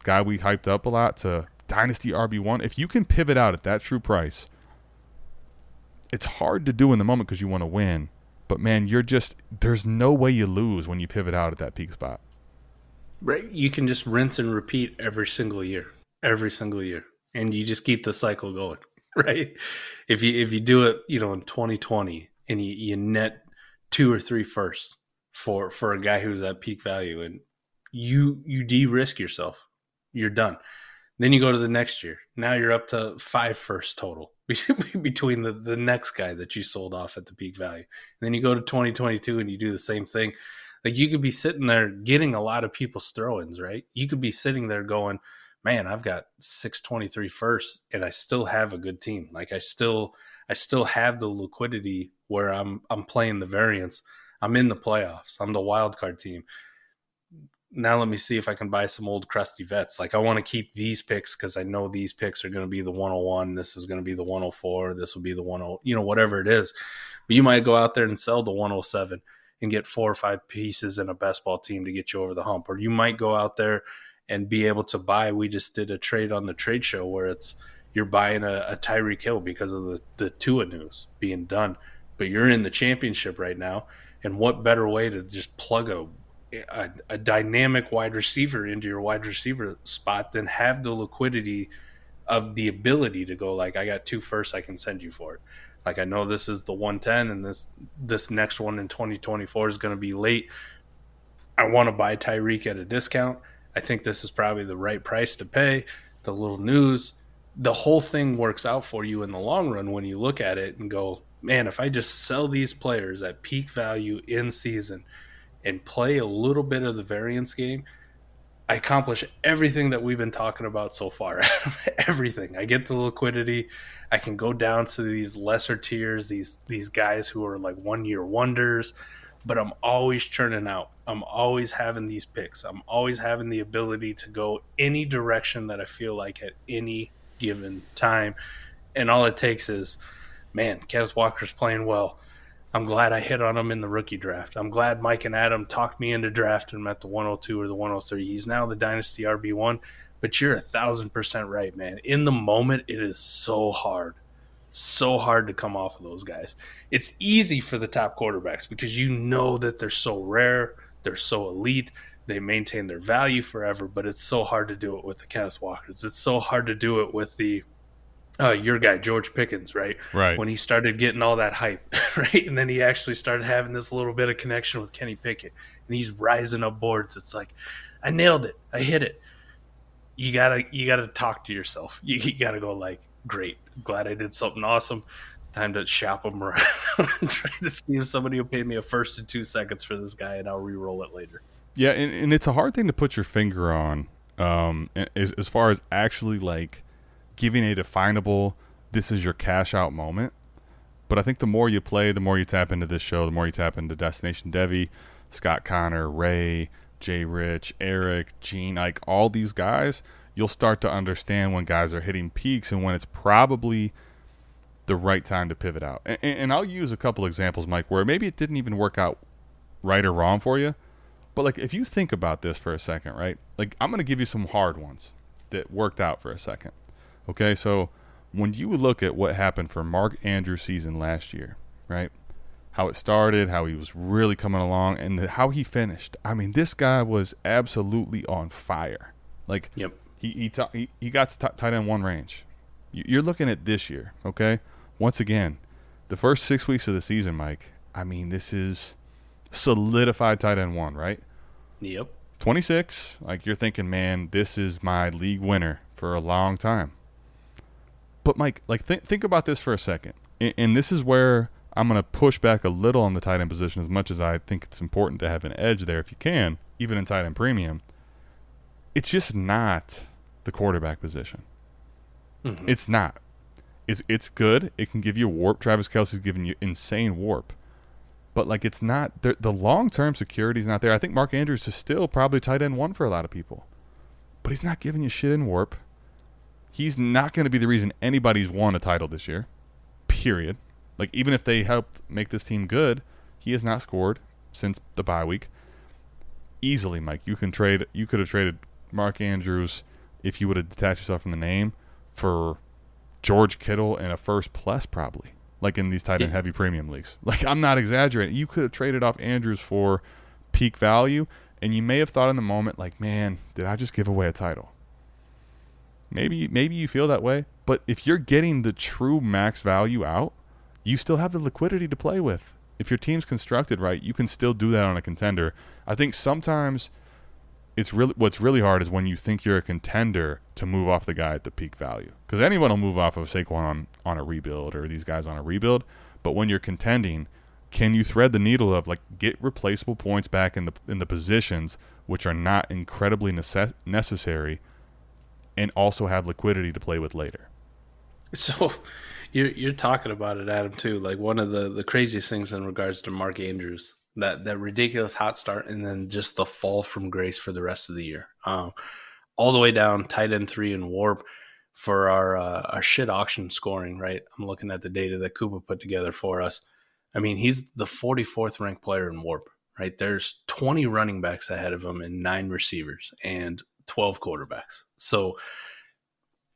guy we hyped up a lot to dynasty RB1. If you can pivot out at that true price, it's hard to do in the moment because you want to win. But, man, you're just – there's no way you lose when you pivot out at that peak spot. Right. You can just rinse and repeat every single year. And you just keep the cycle going, right? If you do it, you know, in 2020 and you net 2 or 3 first for a guy who's at peak value and you de-risk yourself, you're done. Then you go to the next year. Now you're up to 5 first total between the next guy that you sold off at the peak value. And then you go to 2022 and you do the same thing. Like you could be sitting there getting a lot of people's throw-ins, right? You could be sitting there going, man, I've got 623 first and I still have a good team. Like I still have the liquidity where I'm playing the variance. I'm in the playoffs. I'm the wild card team. Now let me see if I can buy some old crusty vets. Like I want to keep these picks because I know these picks are going to be the 101. This is going to be the 104. This will be the 100, you know, whatever it is. But you might go out there and sell the 107 and get 4 or 5 pieces in a best ball team to get you over the hump. Or you might go out there and be able to buy. We just did a trade on the trade show where it's, you're buying a Tyreek Hill because of the Tua news being done. But you're in the championship right now, and what better way to just plug a dynamic wide receiver into your wide receiver spot than have the liquidity of the ability to go, like, I got two firsts, I can send you for it. Like, I know this is the 110, and this next one in 2024 is going to be late. I want to buy Tyreek at a discount. I think this is probably the right price to pay. The little news, the whole thing works out for you in the long run when you look at it and go, man, if I just sell these players at peak value in season and play a little bit of the variance game, I accomplish everything that we've been talking about so far. Everything. I get the liquidity. I can go down to these lesser tiers, these guys who are like 1 year wonders, but I'm always churning out. I'm always having these picks. I'm always having the ability to go any direction that I feel like at any given time. And all it takes is, man, Kenneth Walker's playing well. I'm glad I hit on him in the rookie draft. I'm glad Mike and Adam talked me into drafting him at the 102 or the 103. He's now the Dynasty RB1, but you're 1,000% right, man. In the moment, it is so hard to come off of those guys. It's easy for the top quarterbacks because you know that they're so rare, they're so elite, they maintain their value forever, but it's so hard to do it with the Kenneth Walkers. It's so hard to do it with the your guy, George Pickens, right? When he started getting all that hype, right? And then he actually started having this little bit of connection with Kenny Pickett, and he's rising up boards. It's like, I nailed it. I hit it. You gotta talk to yourself. You gotta go like, great. Glad I did something awesome. Time to shop him around and try to see if somebody will pay me a first and 2 seconds for this guy, and I'll re-roll it later. Yeah, and it's a hard thing to put your finger on as far as actually like, giving a definable, this is your cash out moment. But I think the more you play, the more you tap into this show, the more you tap into Destination Devi, Scott Connor, Ray, Jay Rich, Eric, Gene, like all these guys, you'll start to understand when guys are hitting peaks and when it's probably the right time to pivot out. And I'll use a couple examples, Mike, where maybe it didn't even work out right or wrong for you. But like, if you think about this for a second, right? Like, I'm going to give you some hard ones that worked out for a second. Okay, so when you look at what happened for Mark Andrews' season last year, right? How it started, how he was really coming along, and how he finished. I mean, this guy was absolutely on fire. Like, yep. He got to tight end one range. You're looking at this year, okay? Once again, the first 6 weeks of the season, Mike, I mean, this is solidified tight end one, right? Yep. 26, like you're thinking, man, this is my league winner for a long time. But, Mike, like think about this for a second. And this is where I'm going to push back a little on the tight end position as much as I think it's important to have an edge there if you can, even in tight end premium. It's just not the quarterback position. Mm-hmm. It's not. It's good. It can give you a warp. Travis Kelce's giving you insane warp. But, like, it's not – the long-term security is not there. I think Mark Andrews is still probably tight end one for a lot of people. But he's not giving you shit in warp. He's not going to be the reason anybody's won a title this year, period. Like, even if they helped make this team good, he has not scored since the bye week. Easily, Mike, you could have traded Mark Andrews if you would have detached yourself from the name for George Kittle and a first plus probably, like in these tight end heavy premium leagues. Like, I'm not exaggerating. You could have traded off Andrews for peak value, and you may have thought in the moment, like, man, did I just give away a title? Maybe you feel that way, but if you're getting the true max value out, you still have the liquidity to play with. If your team's constructed right, you can still do that on a contender. I think sometimes it's really what's really hard is when you think you're a contender to move off the guy at the peak value, because anyone will move off of Saquon on a rebuild or these guys on a rebuild. But when you're contending, can you thread the needle of like get replaceable points back in the positions which are not incredibly necessary? And also have liquidity to play with later. So you're talking about it, Adam, too. Like one of the craziest things in regards to Mark Andrews, that ridiculous hot start and then just the fall from grace for the rest of the year. All the way down, tight end 3 and warp for our shit auction scoring, right? I'm looking at the data that Cooper put together for us. I mean, he's the 44th ranked player in warp, right? There's 20 running backs ahead of him and 9 receivers and 12 quarterbacks. So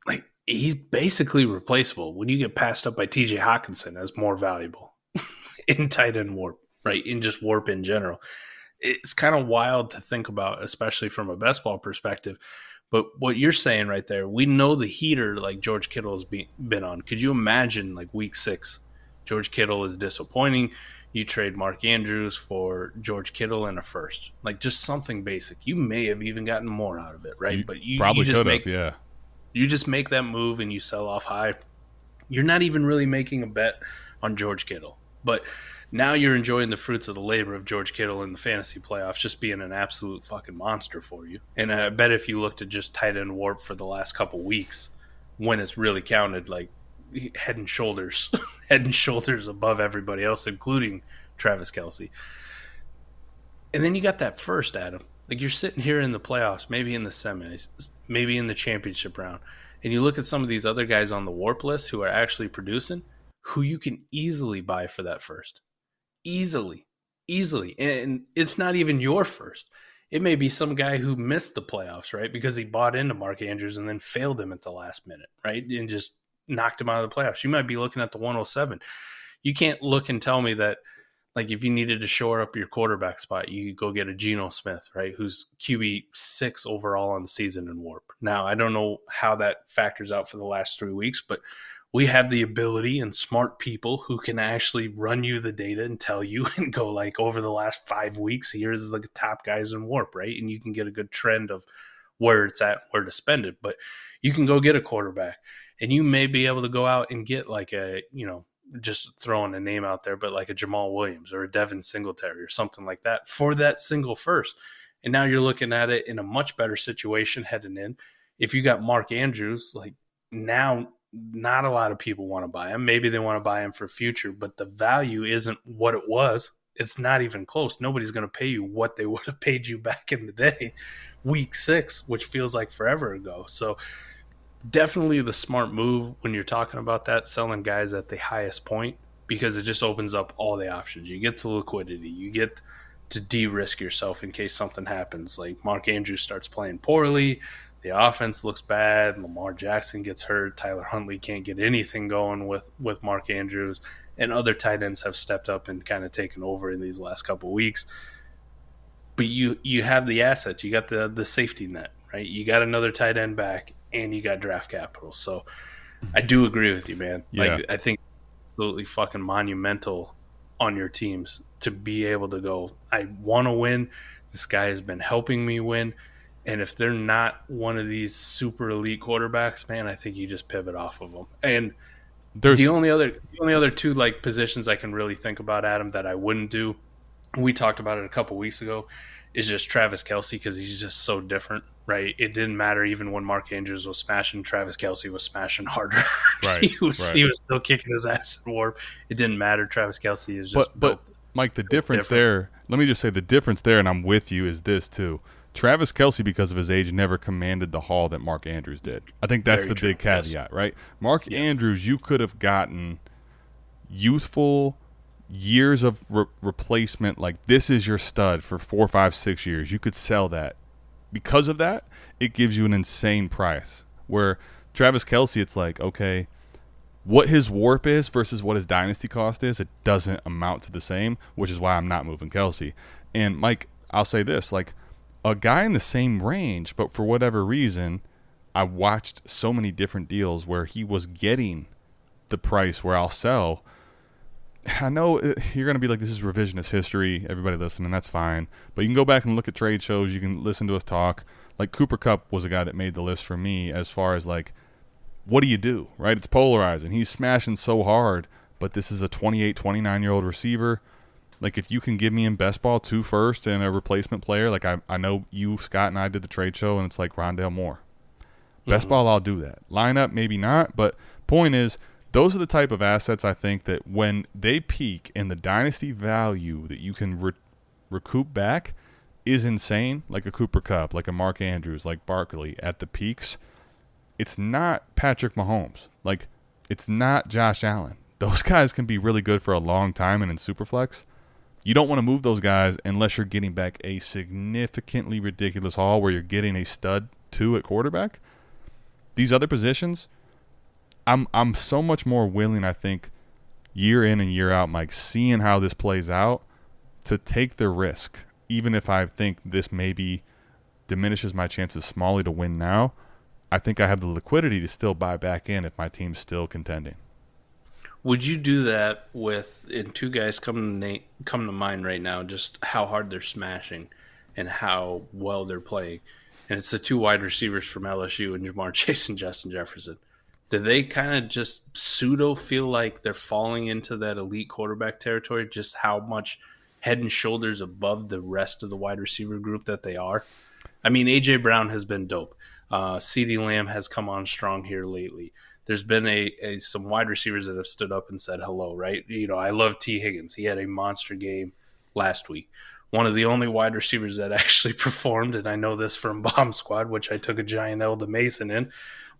like he's basically replaceable. When you get passed up by TJ Hawkinson as more valuable in tight end warp, right? In just warp in general. It's kind of wild to think about, especially from a best ball perspective. But what you're saying right there, we know the heater like George Kittle has been on. Could you imagine like week 6, George Kittle is disappointing. You trade Mark Andrews for George Kittle and a first, like just something basic. You may have even gotten more out of it, right? You probably could have. You just make that move and you sell off high. You're not even really making a bet on George Kittle, but now you're enjoying the fruits of the labor of George Kittle in the fantasy playoffs, just being an absolute fucking monster for you. And I bet if you looked at just tight end warp for the last couple weeks, when it's really counted, like head and shoulders above everybody else, including Travis Kelce. And then you got that first, Adam. Like you're sitting here in the playoffs, maybe in the semis, maybe in the championship round, and you look at some of these other guys on the warp list who are actually producing, who you can easily buy for that first. Easily. And it's not even your first. It may be some guy who missed the playoffs, right? Because he bought into Mark Andrews and then failed him at the last minute, right? And just knocked him out of the playoffs. You might be looking at the 107. You can't look and tell me that, like, if you needed to shore up your quarterback spot, you could go get a Geno Smith, right? Who's QB 6 overall on the season in warp. Now, I don't know how that factors out for the last 3 weeks, but we have the ability and smart people who can actually run you the data and tell you and go like over the last 5 weeks, here's the top guys in warp, right? And you can get a good trend of where it's at, where to spend it. But you can go get a quarterback and you may be able to go out and get like a, you know, just throwing a name out there, but like a Jamal Williams or a Devin Singletary or something like that for that single first. And now you're looking at it in a much better situation heading in. If you got Mark Andrews, like now, not a lot of people want to buy him. Maybe they want to buy him for future, but the value isn't what it was. It's not even close. Nobody's going to pay you what they would have paid you back in the day, week 6, which feels like forever ago. So definitely the smart move when you're talking about that, selling guys at the highest point, because it just opens up all the options. You get to liquidity. You get to de-risk yourself in case something happens. Like Mark Andrews starts playing poorly, the offense looks bad, Lamar Jackson gets hurt, Tyler Huntley can't get anything going with Mark Andrews, and other tight ends have stepped up and kind of taken over in these last couple of weeks. But you have the assets. You got the safety net, right? You got another tight end back, and you got draft capital. So I do agree with you, man. Yeah. Like I think absolutely fucking monumental on your teams to be able to go, I want to win. This guy has been helping me win. And if they're not one of these super elite quarterbacks, man, I think you just pivot off of them. And there's the only other two like positions I can really think about, Adam, that I wouldn't do. We talked about it a couple weeks ago. Is just Travis Kelce, because he's just so different, right? It didn't matter even when Mark Andrews was smashing, Travis Kelce was smashing harder. Right, he was still kicking his ass in warp. It didn't matter. Travis Kelce is just. But Mike, the difference different. There. Let me just say the difference there, and I'm with you. Is this too? Travis Kelce, because of his age, never commanded the haul that Mark Andrews did. I think that's the big caveat, yes. Right? Mark Andrews, you could have gotten youthful years of replacement. Like, this is your stud for 4, 5, 6 years. You could sell that. Because of that, it gives you an insane price. Where Travis Kelce, it's like, okay, what his warp is versus what his dynasty cost is, it doesn't amount to the same, which is why I'm not moving Kelce. And, Mike, I'll say this, like, a guy in the same range, but for whatever reason, I watched so many different deals where he was getting the price where I'll sell. I know you're going to be like, this is revisionist history. Everybody listening, that's fine. But you can go back and look at trade shows. You can listen to us talk. Like Cooper Kupp was a guy that made the list for me as far as like, what do you do, right? It's polarizing. He's smashing so hard, but this is a 28, 29-year-old receiver. Like, if you can give me in best ball 2 firsts and a replacement player, like I know you, Scott, and I did the trade show, and it's like Rondale Moore. Best ball, I'll do that. Lineup, maybe not, but point is, those are the type of assets I think that when they peak and the dynasty value that you can recoup back is insane, like a Cooper Kupp, like a Mark Andrews, like Barkley at the peaks. It's not Patrick Mahomes. Like, it's not Josh Allen. Those guys can be really good for a long time and in Superflex. You don't want to move those guys unless you're getting back a significantly ridiculous haul where you're getting a stud 2 at quarterback. These other positions, I'm so much more willing, I think, year in and year out, Mike, seeing how this plays out, to take the risk, even if I think this maybe diminishes my chances smallly to win now. I think I have the liquidity to still buy back in if my team's still contending. Would you do that with, and two guys come to mind right now, just how hard they're smashing and how well they're playing. And it's the two wide receivers from LSU, and Ja'Marr Chase and Justin Jefferson. Do they kind of just pseudo feel like they're falling into that elite quarterback territory, just how much head and shoulders above the rest of the wide receiver group that they are? I mean, AJ Brown has been dope. CeeDee Lamb has come on strong here lately. There's been some wide receivers that have stood up and said hello, right? You know, I love T. Higgins. He had a monster game last week. One of the only wide receivers that actually performed, and I know this from Bomb Squad, which I took a giant L to Mason in,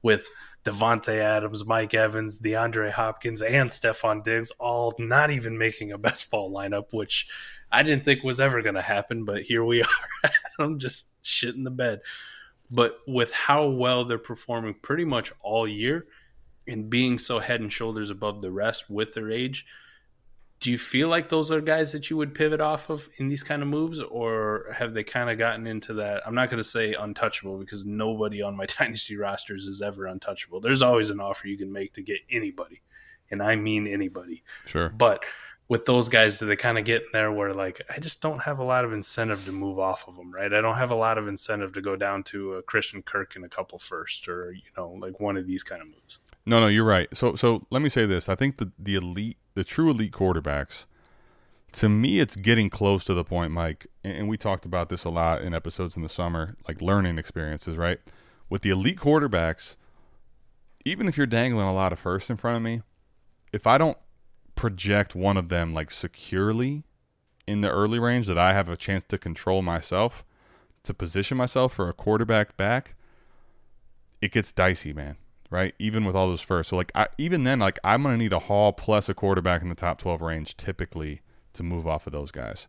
with Devante Adams, Mike Evans, DeAndre Hopkins, and Stefon Diggs, all not even making a best ball lineup, which I didn't think was ever going to happen, but here we are. I'm just shitting the bed. But with how well they're performing pretty much all year and being so head and shoulders above the rest with their age, do you feel like those are guys that you would pivot off of in these kind of moves, or have they kind of gotten into that? I'm not going to say untouchable, because nobody on my dynasty rosters is ever untouchable. There's always an offer you can make to get anybody, and I mean anybody. Sure. But with those guys, do they kind of get in there where, like, I just don't have a lot of incentive to move off of them, right? I don't have a lot of incentive to go down to a Christian Kirk and a couple first, or, you know, like one of these kind of moves. No, you're right. So let me say this. I think the true elite quarterbacks, to me, it's getting close to the point, Mike, and we talked about this a lot in episodes in the summer, like learning experiences, right? With the elite quarterbacks, even if you're dangling a lot of firsts in front of me, if I don't project one of them like securely in the early range that I have a chance to control myself, to position myself for a quarterback back, it gets dicey, man. Right, even with all those firsts. So, like, I'm going to need a haul plus a quarterback in the top 12 range typically to move off of those guys.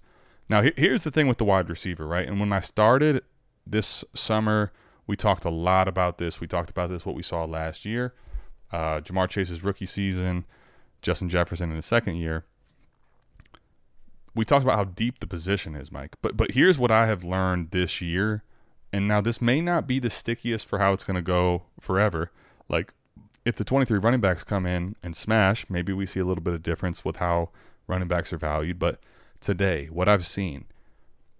Now, here's the thing with the wide receiver, right? And when I started this summer, we talked a lot about this. We talked about this, what we saw last year. Ja'Marr Chase's rookie season, Justin Jefferson in his second year. We talked about how deep the position is, Mike. But here's what I have learned this year. And now this may not be the stickiest for how it's going to go forever. Like, if the 23 running backs come in and smash, maybe we see a little bit of difference with how running backs are valued. But today, what I've seen,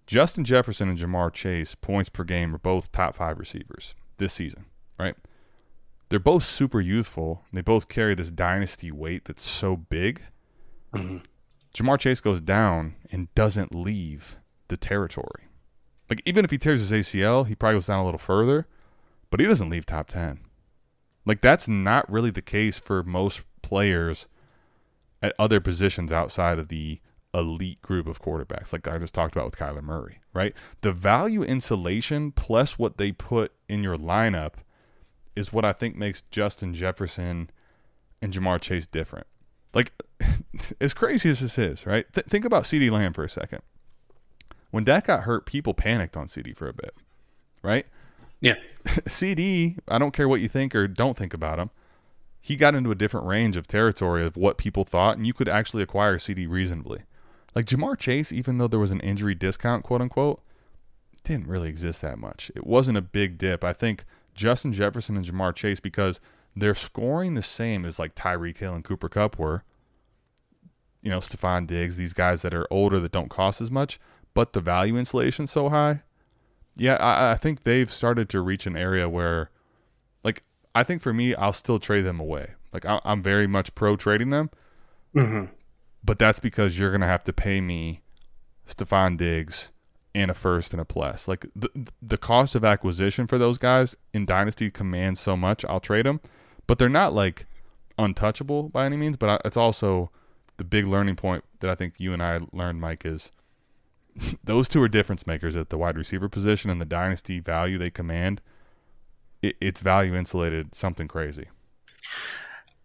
Justin Jefferson and Ja'Marr Chase, points per game, are both top 5 receivers this season, right? They're both super youthful. They both carry this dynasty weight that's so big. Mm-hmm. Ja'Marr Chase goes down and doesn't leave the territory. Like, even if he tears his ACL, he probably goes down a little further, but he doesn't leave top 10. Like, that's not really the case for most players at other positions outside of the elite group of quarterbacks, like I just talked about with Kyler Murray, right? The value insulation plus what they put in your lineup is what I think makes Justin Jefferson and Ja'Marr Chase different. Like, as crazy as this is, right? Think about CeeDee Lamb for a second. When Dak got hurt, people panicked on CeeDee for a bit, right? Yeah. CeeDee, I don't care what you think or don't think about him, he got into a different range of territory of what people thought, and you could actually acquire CeeDee reasonably. Like, Ja'Marr Chase, even though there was an injury discount, quote-unquote, didn't really exist that much. It wasn't a big dip. I think Justin Jefferson and Ja'Marr Chase, because they're scoring the same as, like, Tyreek Hill and Cooper Kupp were, you know, Stefon Diggs, these guys that are older that don't cost as much, but the value insulation's so high. Yeah, I think they've started to reach an area where, like, I think for me, I'll still trade them away. Like, I'm very much pro trading them, mm-hmm. But that's because you're going to have to pay me Stefon Diggs and a first and a plus. Like, the cost of acquisition for those guys in Dynasty commands so much, I'll trade them. But they're not, like, untouchable by any means, but it's also the big learning point that I think you and I learned, Mike, is those two are difference makers at the wide receiver position, and the dynasty value they command, it's value insulated something crazy.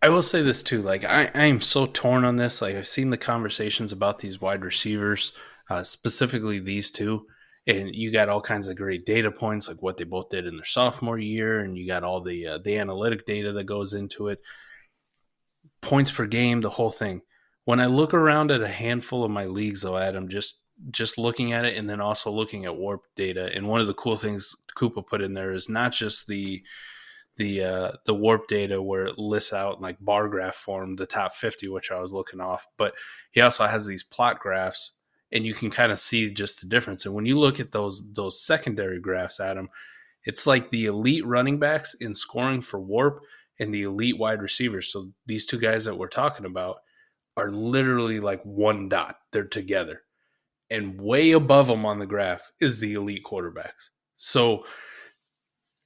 I will say this too. Like, I am so torn on this. Like, I've seen the conversations about these wide receivers, specifically these two, and you got all kinds of great data points, like what they both did in their sophomore year, and you got all the analytic data that goes into it. points per game, the whole thing. When I look around at a handful of my leagues, though, Adam, just looking at it and then also looking at warp data, and one of the cool things Koopa put in there is not just the warp data where it lists out in like bar graph form the top 50, which I was looking off, but he also has these plot graphs, and you can kind of see just the difference. And when you look at those secondary graphs, Adam, it's like the elite running backs in scoring for warp and the elite wide receivers. So these two guys that we're talking about are literally like one dot. They're together. And way above them on the graph is the elite quarterbacks. So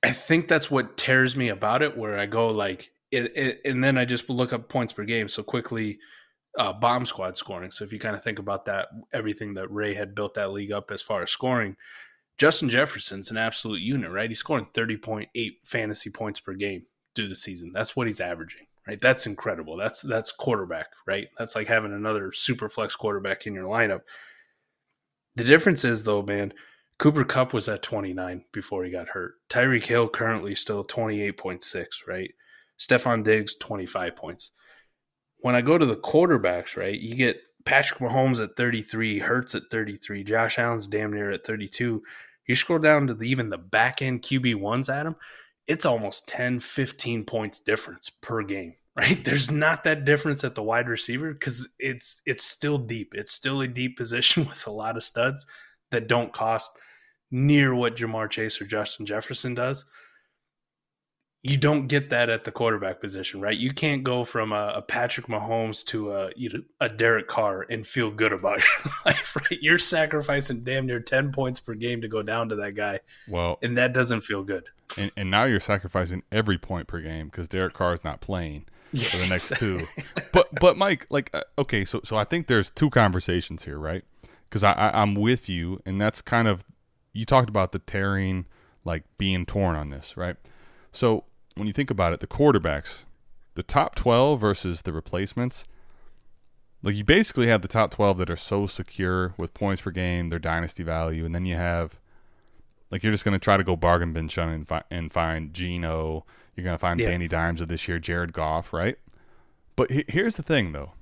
I think that's what tears me about it, where I go like and then I just look up points per game. So quickly, bomb squad scoring. So if you kind of think about that, everything that Ray had built that league up as far as scoring, Justin Jefferson's an absolute unit, right? He's scoring 30.8 fantasy points per game through the season. That's what he's averaging, right? That's incredible. That's quarterback, right? That's like having another super flex quarterback in your lineup. The difference is, though, man, Cooper Kupp was at 29 before he got hurt. Tyreek Hill currently still 28.6, right? Stefon Diggs, 25 points. When I go to the quarterbacks, right, you get Patrick Mahomes at 33, Hurts at 33, Josh Allen's damn near at 32. You scroll down to even the back-end QB1s, Adam, it's almost 10, 15 points difference per game, right? There's not that difference at the wide receiver because it's still deep. It's still a deep position with a lot of studs that don't cost near what Ja'Marr Chase or Justin Jefferson does. You don't get that at the quarterback position, right? You can't go from a Patrick Mahomes to a Derek Carr and feel good about your life, right? You're sacrificing damn near 10 points per game to go down to that guy. Well, and that doesn't feel good. And now you're sacrificing every point per game because Derek Carr is not playing for the next two. But Mike, like, okay, so I think there's two conversations here, right? Because I'm with you, and that's kind of, you talked about the tearing, like being torn on this, right? So when you think about it, the quarterbacks, the top 12 versus the replacements, like you basically have the top 12 that are so secure with points per game, their dynasty value, and then you have, like, you're just going to try to go bargain bin shun and find Geno. You're going to find Danny Dimes of this year, Jared Goff, right? But here's the thing, though.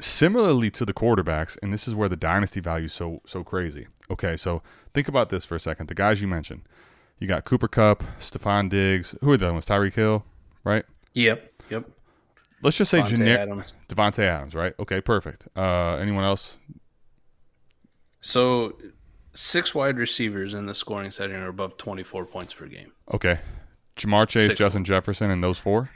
Similarly to the quarterbacks, and this is where the dynasty value is so crazy. Okay, so think about this for a second. The guys you mentioned. You got Cooper Kupp, Stefon Diggs. Who are the other ones? Tyreek Hill, right? Yep. Let's just say Devante Adams, right? Okay, perfect. Anyone else? So 6 wide receivers in the scoring setting are above 24 points per game. Okay. Ja'Marr Chase, 6. Justin Jefferson, and those 4?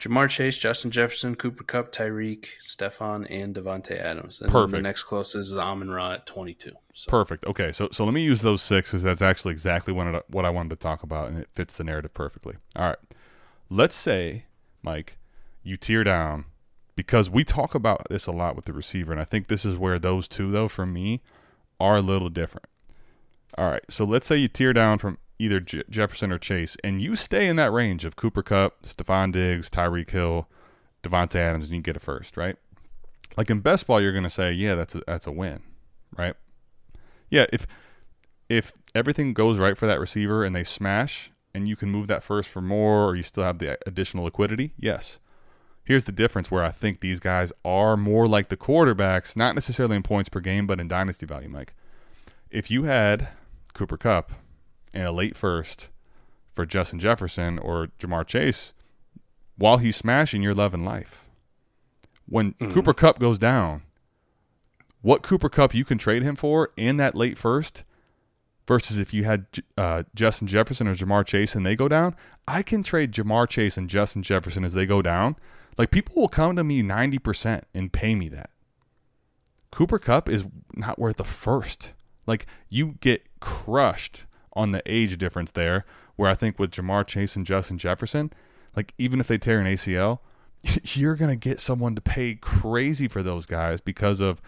Ja'Marr Chase, Justin Jefferson, Cooper Kupp, Tyreek, Stefon, and Devante Adams. And perfect. The next closest is Amon-Ra at 22. So. Perfect. Okay, so let me use those 6 because that's actually exactly what I wanted to talk about, and it fits the narrative perfectly. All right. Let's say, Mike, you tear down, because we talk about this a lot with the receiver, and I think this is where those two, though, for me, are a little different. All right, so let's say you tear down from either Jefferson or Chase, and you stay in that range of Cooper Kupp, Stefon Diggs, Tyreek Hill, Devante Adams, and you get a first, right? Like in best ball, you're going to say, yeah, that's a win, right? Yeah, if everything goes right for that receiver and they smash and you can move that first for more or you still have the additional liquidity, yes. Here's the difference where I think these guys are more like the quarterbacks, not necessarily in points per game, but in dynasty value, Mike. If you had Cooper Kupp, and a late first for Justin Jefferson or Ja'Marr Chase, while he's smashing, you're loving life. When Cooper Kupp goes down, what Cooper Kupp you can trade him for in that late first versus if you had Justin Jefferson or Ja'Marr Chase and they go down, I can trade Ja'Marr Chase and Justin Jefferson as they go down. Like, people will come to me 90% and pay me that. Cooper Kupp is not worth a first. Like, you get crushed on the age difference there, where I think with Ja'Marr Chase and Justin Jefferson, like, even if they tear an ACL, you're going to get someone to pay crazy for those guys because of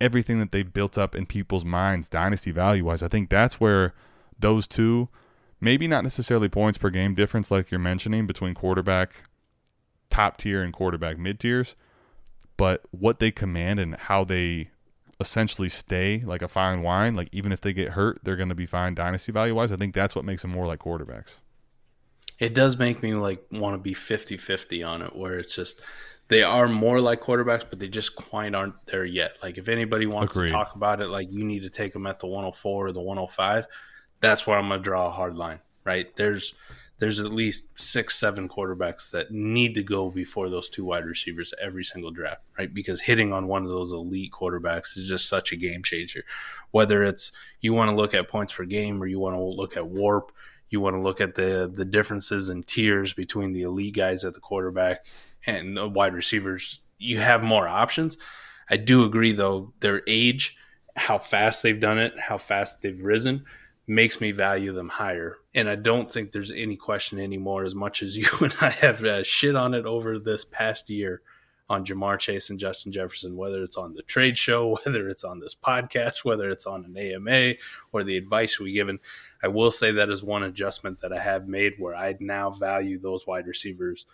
everything that they built up in people's minds, dynasty value-wise. I think that's where those two, maybe not necessarily points per game difference like you're mentioning between quarterback top tier and quarterback mid-tiers, but what they command and how they essentially stay like a fine wine. Like, even if they get hurt, they're going to be fine dynasty value wise. I think that's what makes them more like quarterbacks. it does make me like want to be 50-50 on it, where it's just they are more like quarterbacks, but they just quite aren't there yet. Like if anybody wants Agreed. To talk about it, like you need to take them at the 104 or the 105. That's where I'm going to draw a hard line, right? There's at least 6-7 quarterbacks that need to go before those two wide receivers every single draft, right? Because hitting on one of those elite quarterbacks is just such a game changer. Whether it's you want to look at points per game or you want to look at warp, you want to look at the differences in tiers between the elite guys at the quarterback and the wide receivers, you have more options. I do agree, though, their age, how fast they've done it, how fast they've risen, makes me value them higher. And I don't think there's any question anymore, as much as you and I have shit on it over this past year on Ja'Marr Chase and Justin Jefferson, whether it's on the trade show, whether it's on this podcast, whether it's on an AMA or the advice we given. I will say that is one adjustment that I have made, where I now value those wide receivers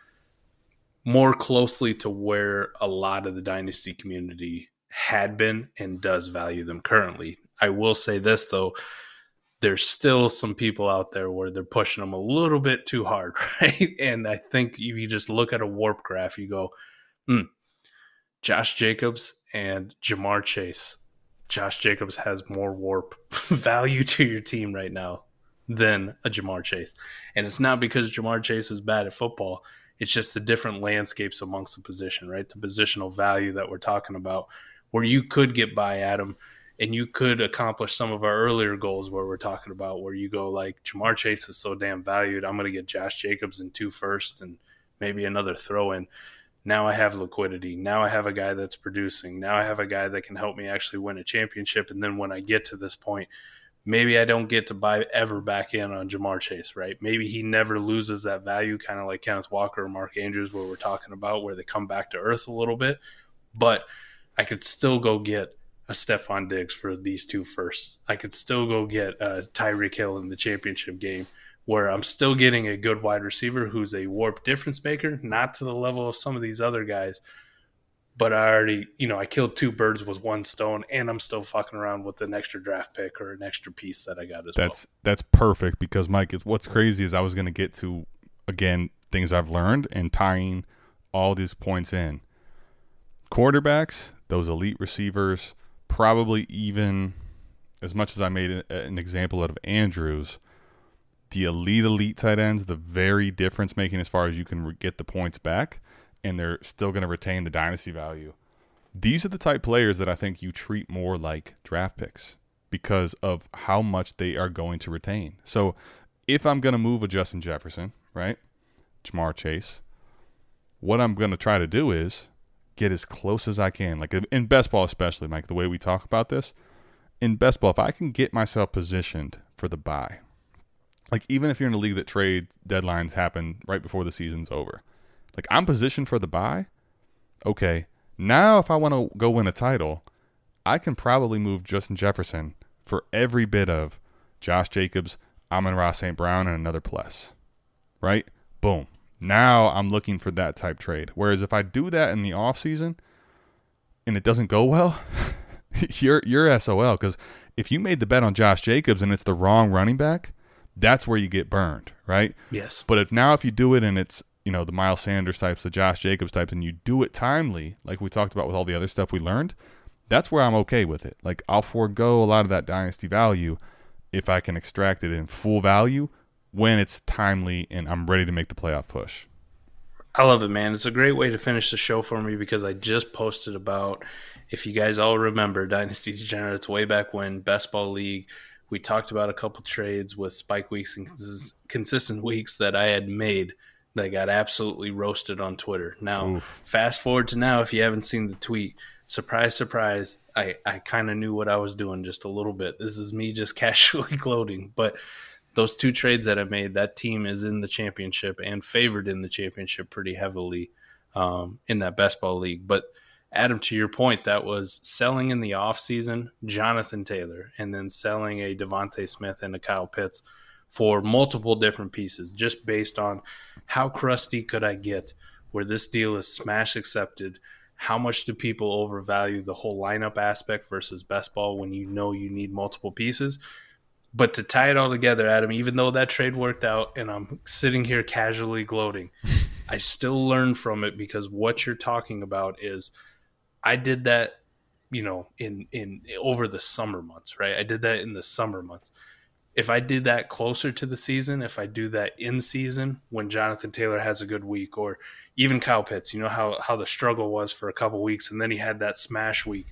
more closely to where a lot of the dynasty community had been and does value them currently. I will say this, though. There's still some people out there where they're pushing them a little bit too hard, right? And I think if you just look at a warp graph, you go, Josh Jacobs and Ja'Marr Chase. Josh Jacobs has more warp value to your team right now than a Ja'Marr Chase. And it's not because Ja'Marr Chase is bad at football. It's just the different landscapes amongst the position, right? The positional value that we're talking about, where you could get by Adam, and you could accomplish some of our earlier goals where we're talking about, where you go like, Ja'Marr Chase is so damn valued, I'm going to get Josh Jacobs in 2 firsts and maybe another throw-in. Now I have liquidity. Now I have a guy that's producing. Now I have a guy that can help me actually win a championship. And then when I get to this point, maybe I don't get to buy ever back in on Ja'Marr Chase, right? Maybe he never loses that value, kind of like Kenneth Walker or Mark Andrews, where we're talking about, where they come back to earth a little bit. But I could still go get a Stefon Diggs for these 2 firsts. I could still go get Tyreek Hill in the championship game, where I'm still getting a good wide receiver who's a warp difference maker, not to the level of some of these other guys, but I already, I killed 2 birds with 1 stone, and I'm still fucking around with an extra draft pick or an extra piece that I got as well. That's perfect, because, Mike, what's crazy is I was going to get to, again, things I've learned and tying all these points in. Quarterbacks, those elite receivers, probably even as much as I made an example out of Andrews, the elite tight ends, the very difference making as far as you can get the points back, and they're still going to retain the dynasty value. These are the type players that I think you treat more like draft picks because of how much they are going to retain. So if I'm going to move a Justin Jefferson, right, Ja'Marr Chase, what I'm going to try to do is get as close as I can. Like in best ball especially, Mike, the way we talk about this, in best ball, if I can get myself positioned for the bye, like even if you're in a league that trade deadlines happen right before the season's over, like I'm positioned for the bye. Okay, now if I want to go win a title, I can probably move Justin Jefferson for every bit of Josh Jacobs, Amon-Ra St. Brown, and another plus, right? Boom. Now I'm looking for that type trade. Whereas if I do that in the offseason and it doesn't go well, you're SOL. Because if you made the bet on Josh Jacobs and it's the wrong running back, that's where you get burned, right? Yes. But if you do it and it's, the Miles Sanders types, the Josh Jacobs types, and you do it timely, like we talked about with all the other stuff we learned, that's where I'm okay with it. Like I'll forego a lot of that dynasty value if I can extract it in full value when it's timely and I'm ready to make the playoff push. I love it, man. It's a great way to finish the show for me, because I just posted about, if you guys all remember, Dynasty Degenerates way back when, Best Ball League, we talked about a couple trades with spike weeks and consistent weeks that I had made that got absolutely roasted on Twitter. Now, Fast forward to now, if you haven't seen the tweet, surprise, surprise, I kind of knew what I was doing just a little bit. This is me just casually gloating, but those 2 trades that I made, that team is in the championship and favored in the championship pretty heavily in that best ball league. But Adam, to your point, that was selling in the offseason Jonathan Taylor and then selling a Devante Smith and a Kyle Pitts for multiple different pieces, just based on how crusty could I get where this deal is smash accepted. How much do people overvalue the whole lineup aspect versus best ball when you need multiple pieces? But to tie it all together, Adam, even though that trade worked out and I'm sitting here casually gloating, I still learn from it because what you're talking about is I did that, you know, in over the summer months, right? I did that in the summer months. If I did that closer to the season, if I do that in season when Jonathan Taylor has a good week or even Kyle Pitts, you know how the struggle was for a couple weeks and then he had that smash week.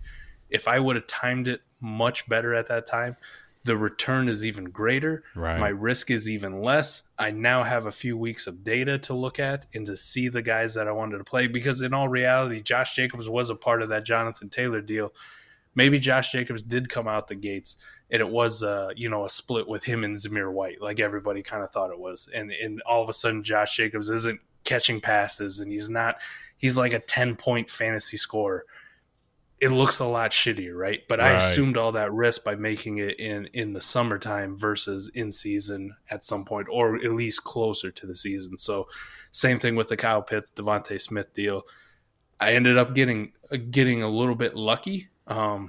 If I would have timed it much better at that time, the return is even greater. Right. My risk is even less. I now have a few weeks of data to look at and to see the guys that I wanted to play because in all reality, Josh Jacobs was a part of that Jonathan Taylor deal. Maybe Josh Jacobs did come out the gates and it was a split with him and Zamir White like everybody kind of thought it was. And all of a sudden Josh Jacobs isn't catching passes and he's like a 10-point fantasy scorer. It looks a lot shittier, right? But right. I assumed all that risk by making it in the summertime versus in season at some point, or at least closer to the season. So same thing with the Kyle Pitts, Devontae Smith deal. I ended up getting a little bit lucky. I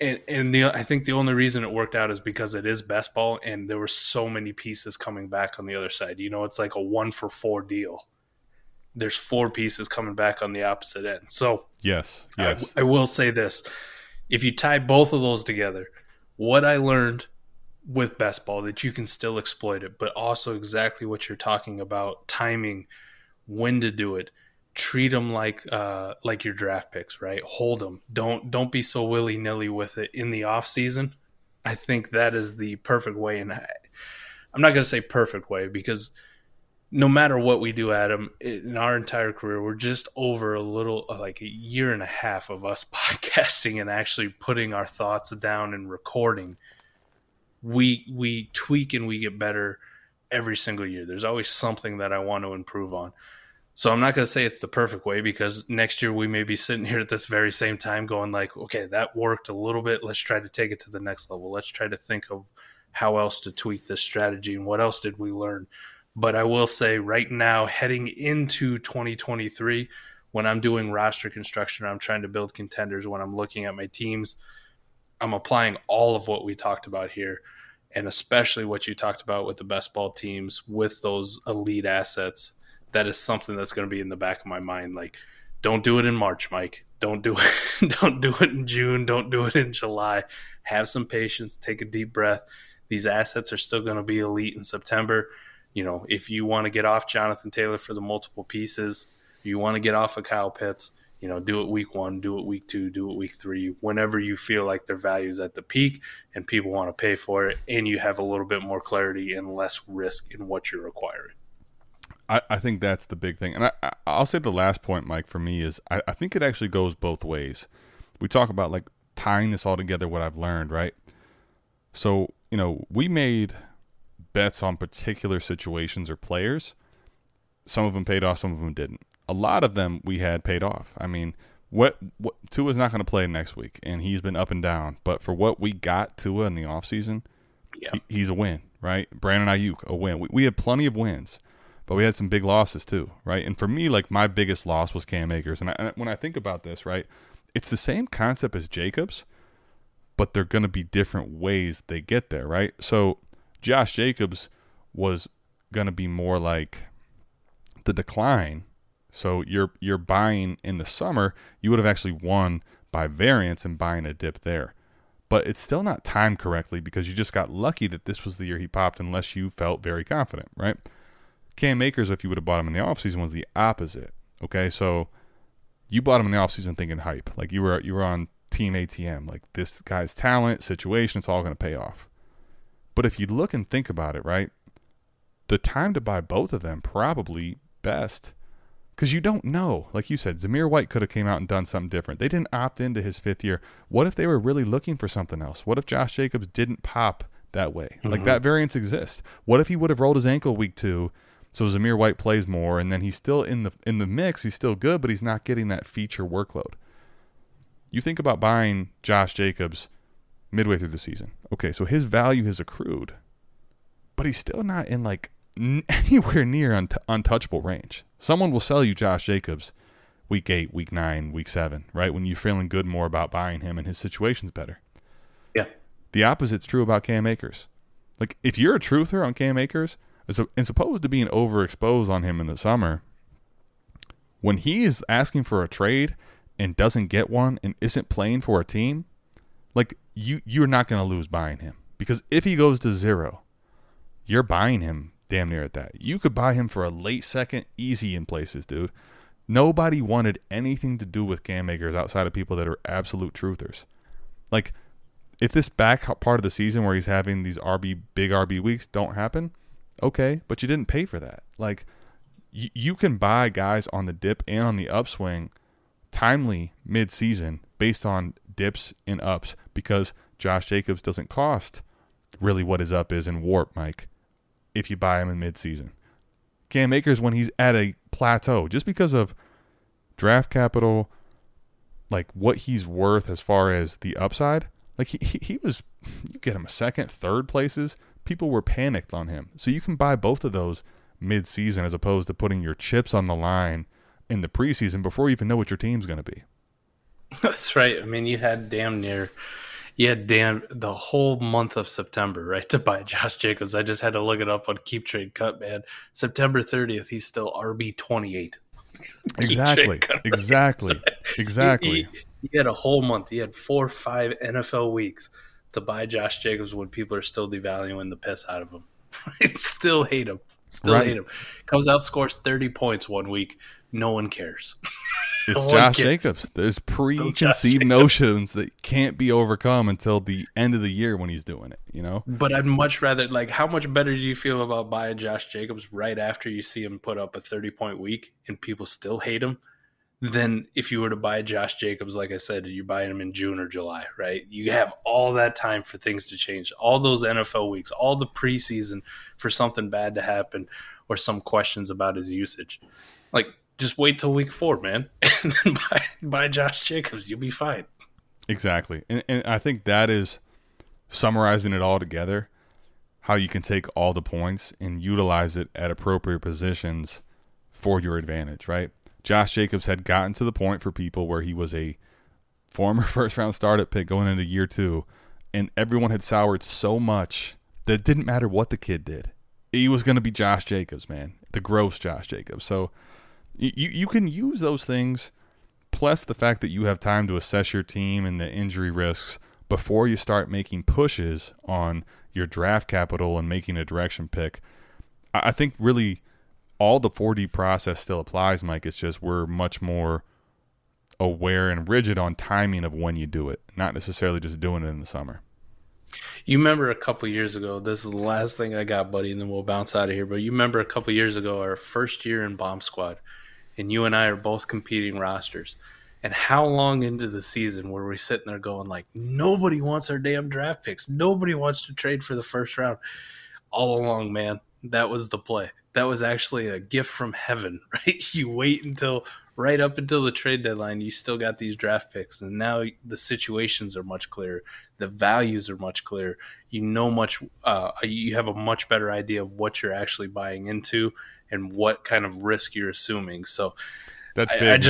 think the only reason it worked out is because it is best ball and there were so many pieces coming back on the other side. You know, it's like a 1-for-4 deal. There's four pieces coming back on the opposite end. So yes. I will say this. If you tie both of those together, what I learned with best ball, that you can still exploit it, but also exactly what you're talking about, timing, when to do it, treat them like your draft picks, right? Hold them. Don't be so willy-nilly with it in the off season. I think that is the perfect way. And I'm not going to say perfect way because – no matter what we do, Adam, in our entire career, we're just over like a year and a half of us podcasting and actually putting our thoughts down and recording. We tweak and we get better every single year. There's always something that I want to improve on. So I'm not going to say it's the perfect way because next year we may be sitting here at this very same time going like, okay, that worked a little bit. Let's try to take it to the next level. Let's try to think of how else to tweak this strategy and what else did we learn. But I will say right now, heading into 2023, when I'm doing roster construction, I'm trying to build contenders, when I'm looking at my teams, I'm applying all of what we talked about here, and especially what you talked about with the best ball teams, with those elite assets. That is something that's going to be in the back of my mind. Like, don't do it in March, Mike. Don't do it. Don't do it in June. Don't do it in July. Have some patience. Take a deep breath. These assets are still going to be elite in September. You know, if you want to get off Jonathan Taylor for the multiple pieces, you want to get off of Kyle Pitts, you know, do it week one, do it week two, do it week three, whenever you feel like their value is at the peak and people want to pay for it and you have a little bit more clarity and less risk in what you're acquiring. I think that's the big thing. And I'll say the last point, Mike, for me is I think it actually goes both ways. We talk about like tying this all together, what I've learned, right? So, you know, we made bets on particular situations or players. Some of them paid off, some of them didn't. A lot of them we had paid off. I mean, what Tua's not going to play next week, and he's been up and down. But for what we got Tua in the offseason, he's a win, right? Brandon Ayuk, a win. We had plenty of wins, but we had some big losses too, right? And for me, like my biggest loss was Cam Akers. And when I think about this, right, it's the same concept as Jacobs, but they're going to be different ways they get there, right? So Josh Jacobs was going to be more like the decline. So you're buying in the summer, you would have actually won by variance and buying a dip there. But it's still not timed correctly because you just got lucky that this was the year he popped unless you felt very confident, right? Cam Akers, if you would have bought him in the offseason, was the opposite, okay? So you bought him in the offseason thinking hype. Like you were on Team ATM. Like this guy's talent, situation, it's all going to pay off. But if you look and think about it, right, the time to buy both of them probably best because you don't know. Like you said, Zamir White could have came out and done something different. They didn't opt into his fifth year. What if they were really looking for something else? What if Josh Jacobs didn't pop that way? Mm-hmm. Like that variance exists. What if he would have rolled his ankle week two so Zamir White plays more and then he's still in the mix, he's still good, but he's not getting that feature workload. You think about buying Josh Jacobs midway through the season. Okay, so his value has accrued, but he's still not in like anywhere near untouchable range. Someone will sell you Josh Jacobs week 8, week 9, week 7, right? When you're feeling good more about buying him and his situation's better. Yeah. The opposite's true about Cam Akers. Like, if you're a truther on Cam Akers, and supposed to being overexposed on him in the summer, when he is asking for a trade and doesn't get one and isn't playing for a team, like, you're not going to lose buying him. Because if he goes to zero, you're buying him damn near at that. You could buy him for a late second easy in places, dude. Nobody wanted anything to do with Cam Akers outside of people that are absolute truthers. Like, if this back part of the season where he's having these big RB weeks don't happen, okay, but you didn't pay for that. Like, you can buy guys on the dip and on the upswing timely mid-season based on dips and ups, because Josh Jacobs doesn't cost really what his up is in warp, Mike, if you buy him in mid-season. Cam Akers, when he's at a plateau, just because of draft capital, like what he's worth as far as the upside, like he was, you get him a second, third places, people were panicked on him. So you can buy both of those mid-season as opposed to putting your chips on the line in the preseason before you even know what your team's going to be. That's right. I mean, you had the whole month of September, right, to buy Josh Jacobs. I just had to look it up on Keep Trade Cut, man. September 30th, he's still RB 28. Exactly. You had a whole month. You had 4 or 5 NFL weeks to buy Josh Jacobs when people are still devaluing the piss out of him. Still hate him. Still hate him. Comes out, scores 30 points one week. No one cares. It's Josh Jacobs. There's preconceived notions that can't be overcome until the end of the year when he's doing it, you know? But I'd much rather, like, how much better do you feel about buying Josh Jacobs right after you see him put up a 30-point week and people still hate him than if you were to buy Josh Jacobs, like I said, you're buying him in June or July, right? You have all that time for things to change, all those NFL weeks, all the preseason for something bad to happen or some questions about his usage. Like, just wait till week 4, man, and then buy Josh Jacobs. You'll be fine. Exactly. And I think that is summarizing it all together, how you can take all the points and utilize it at appropriate positions for your advantage, right? Josh Jacobs had gotten to the point for people where he was a former first-round startup pick going into year 2, and everyone had soured so much that it didn't matter what the kid did. He was going to be Josh Jacobs, man, the gross Josh Jacobs. So You can use those things, plus the fact that you have time to assess your team and the injury risks before you start making pushes on your draft capital and making a direction pick. I think really all the 4D process still applies, Mike. It's just we're much more aware and rigid on timing of when you do it, not necessarily just doing it in the summer. You remember a couple years ago, this is the last thing I got, buddy, and then we'll bounce out of here. But you remember a couple years ago, our first year in Bomb Squad, and you and I are both competing rosters. And how long into the season were we sitting there going, like, nobody wants our damn draft picks. Nobody wants to trade for the first round. All along, man, that was the play. That was actually a gift from heaven, right? You wait until right up until the trade deadline, you still got these draft picks. And now the situations are much clearer. The values are much clearer. You know you have a much better idea of what you're actually buying into and what kind of risk you're assuming. So that's big,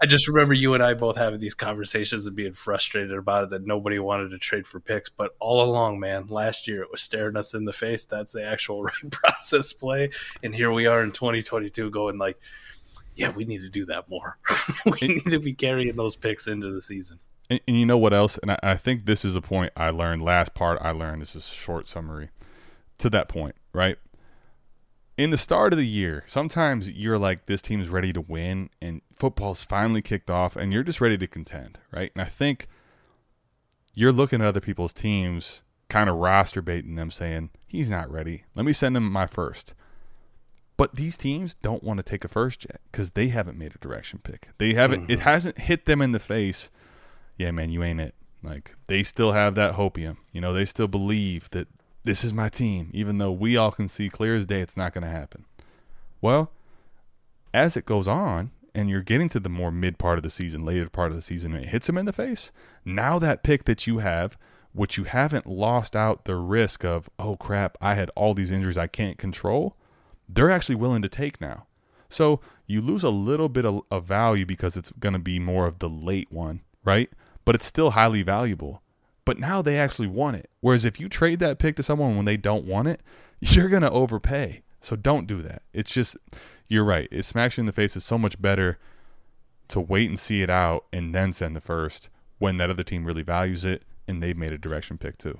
I just remember you and I both having these conversations and being frustrated about it that nobody wanted to trade for picks. But all along, man, last year it was staring us in the face. That's the actual right process play. And here we are in 2022 going like, yeah, we need to do that more. We need to be carrying those picks into the season. And you know what else? And I think this is a point I learned. This is a short summary to that point, right? In the start of the year, sometimes you're like, this team's ready to win and football's finally kicked off and you're just ready to contend, right? And I think you're looking at other people's teams, kind of roster baiting them, saying, he's not ready. Let me send him my first. But these teams don't want to take a first yet because they haven't made a direction pick. They haven't. It hasn't hit them in the face. Yeah, man, you ain't it. Like, they still have that hopium. You know, they still believe that this is my team, even though we all can see clear as day it's not going to happen. Well, as it goes on and you're getting to the more mid part of the season, later part of the season, and it hits them in the face, now that pick that you have, which you haven't lost out the risk of, oh, crap, I had all these injuries I can't control, they're actually willing to take now. So you lose a little bit of value because it's going to be more of the late one, right? But it's still highly valuable. But now they actually want it. Whereas if you trade that pick to someone when they don't want it, you're going to overpay. So don't do that. It's just, you're right. It smacks you in the face. It's so much better to wait and see it out and then send the first when that other team really values it and they've made a direction pick too.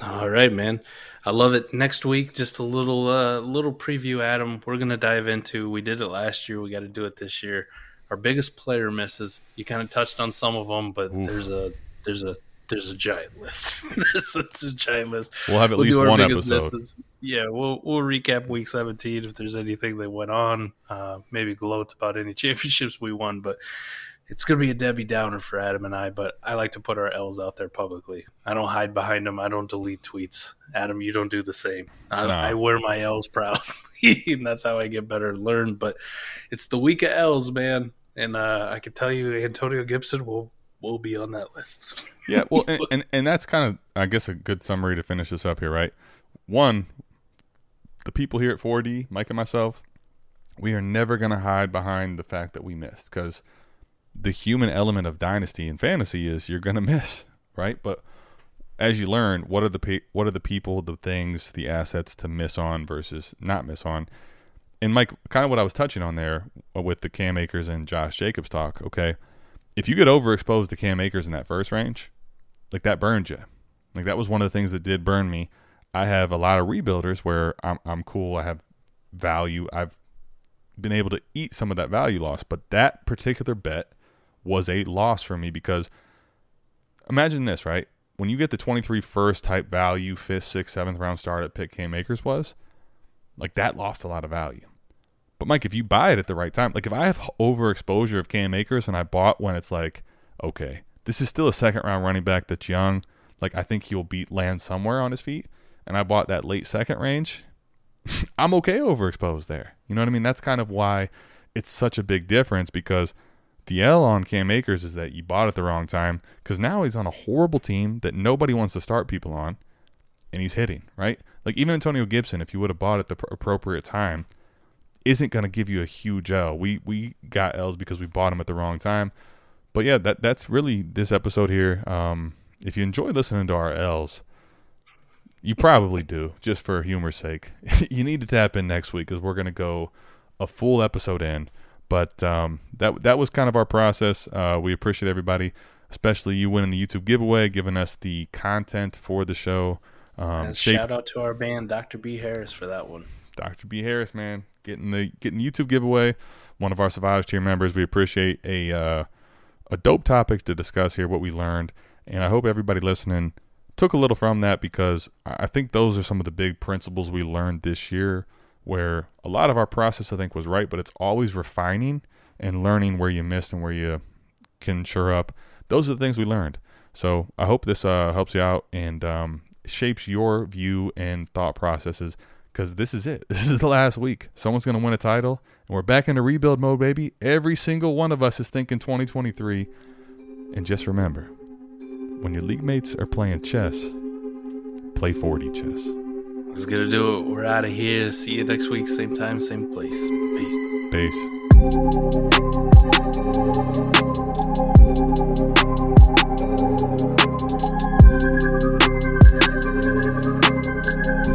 All right, man. I love it. Next week, just a little preview, Adam. We're going to dive into, we did it last year. We got to do it this year. Our biggest player misses. You kind of touched on some of them, but there's a giant list. There's such a giant list. We'll have at least one episode. Misses. Yeah, we'll recap week 17 if there's anything that went on. Maybe gloat about any championships we won, but it's going to be a Debbie Downer for Adam and I, but I like to put our L's out there publicly. I don't hide behind them. I don't delete tweets. Adam, you don't do the same. I wear my L's proudly, and that's how I get better and learn. But it's the week of L's, man, and I can tell you Antonio Gibson will be on that list. Yeah, well, and that's kind of, I guess, a good summary to finish this up here, right? One, the people here at 4D, Mike and myself, we are never going to hide behind the fact that we missed, because the human element of dynasty and fantasy is you're going to miss, right? But as you learn, what are the people, the things, the assets to miss on versus not miss on? And Mike, kind of what I was touching on there with the Cam Akers and Josh Jacobs talk, okay? If you get overexposed to Cam Akers in that first range, like, that burned you. Like, that was one of the things that did burn me. I have a lot of rebuilders where I'm cool. I have value. I've been able to eat some of that value loss, but that particular bet was a loss for me, because imagine this, right? When you get the 23 first type value, 5th, 6th, 7th round start at pick Cam Akers was, like, that lost a lot of value. But, Mike, if you buy it at the right time, like, if I have overexposure of Cam Akers and I bought when it's like, okay, this is still a second-round running back that's young. Like, I think he'll land somewhere on his feet, and I bought that late second range, I'm okay overexposed there. You know what I mean? That's kind of why it's such a big difference, because the L on Cam Akers is that you bought at the wrong time, because now he's on a horrible team that nobody wants to start people on, and he's hitting, right? Like, even Antonio Gibson, if you would have bought at the appropriate time, isn't going to give you a huge L. We got L's because we bought them at the wrong time. But yeah, that's really this episode here. If you enjoy listening to our L's, you probably do, just for humor's sake. You need to tap in next week, because we're going to go a full episode in. But that was kind of our process. We appreciate everybody, especially you winning the YouTube giveaway, giving us the content for the show. Shout out to our band, Dr. B. Harris, for that one. Dr. B. Harris, man. Getting YouTube giveaway, one of our Survivors tier members. We appreciate a dope topic to discuss here, what we learned, and I hope everybody listening took a little from that, because I think those are some of the big principles we learned this year, where a lot of our process I think was right, but it's always refining and learning where you missed and where you can shore up. Those are the things we learned. So I hope this helps you out and shapes your view and thought processes. Because this is it. This is the last week. Someone's going to win a title. And we're back into rebuild mode, baby. Every single one of us is thinking 2023. And just remember, when your league mates are playing chess, play 4D chess. That's going to do it. We're out of here. See you next week. Same time, same place. Peace. Peace.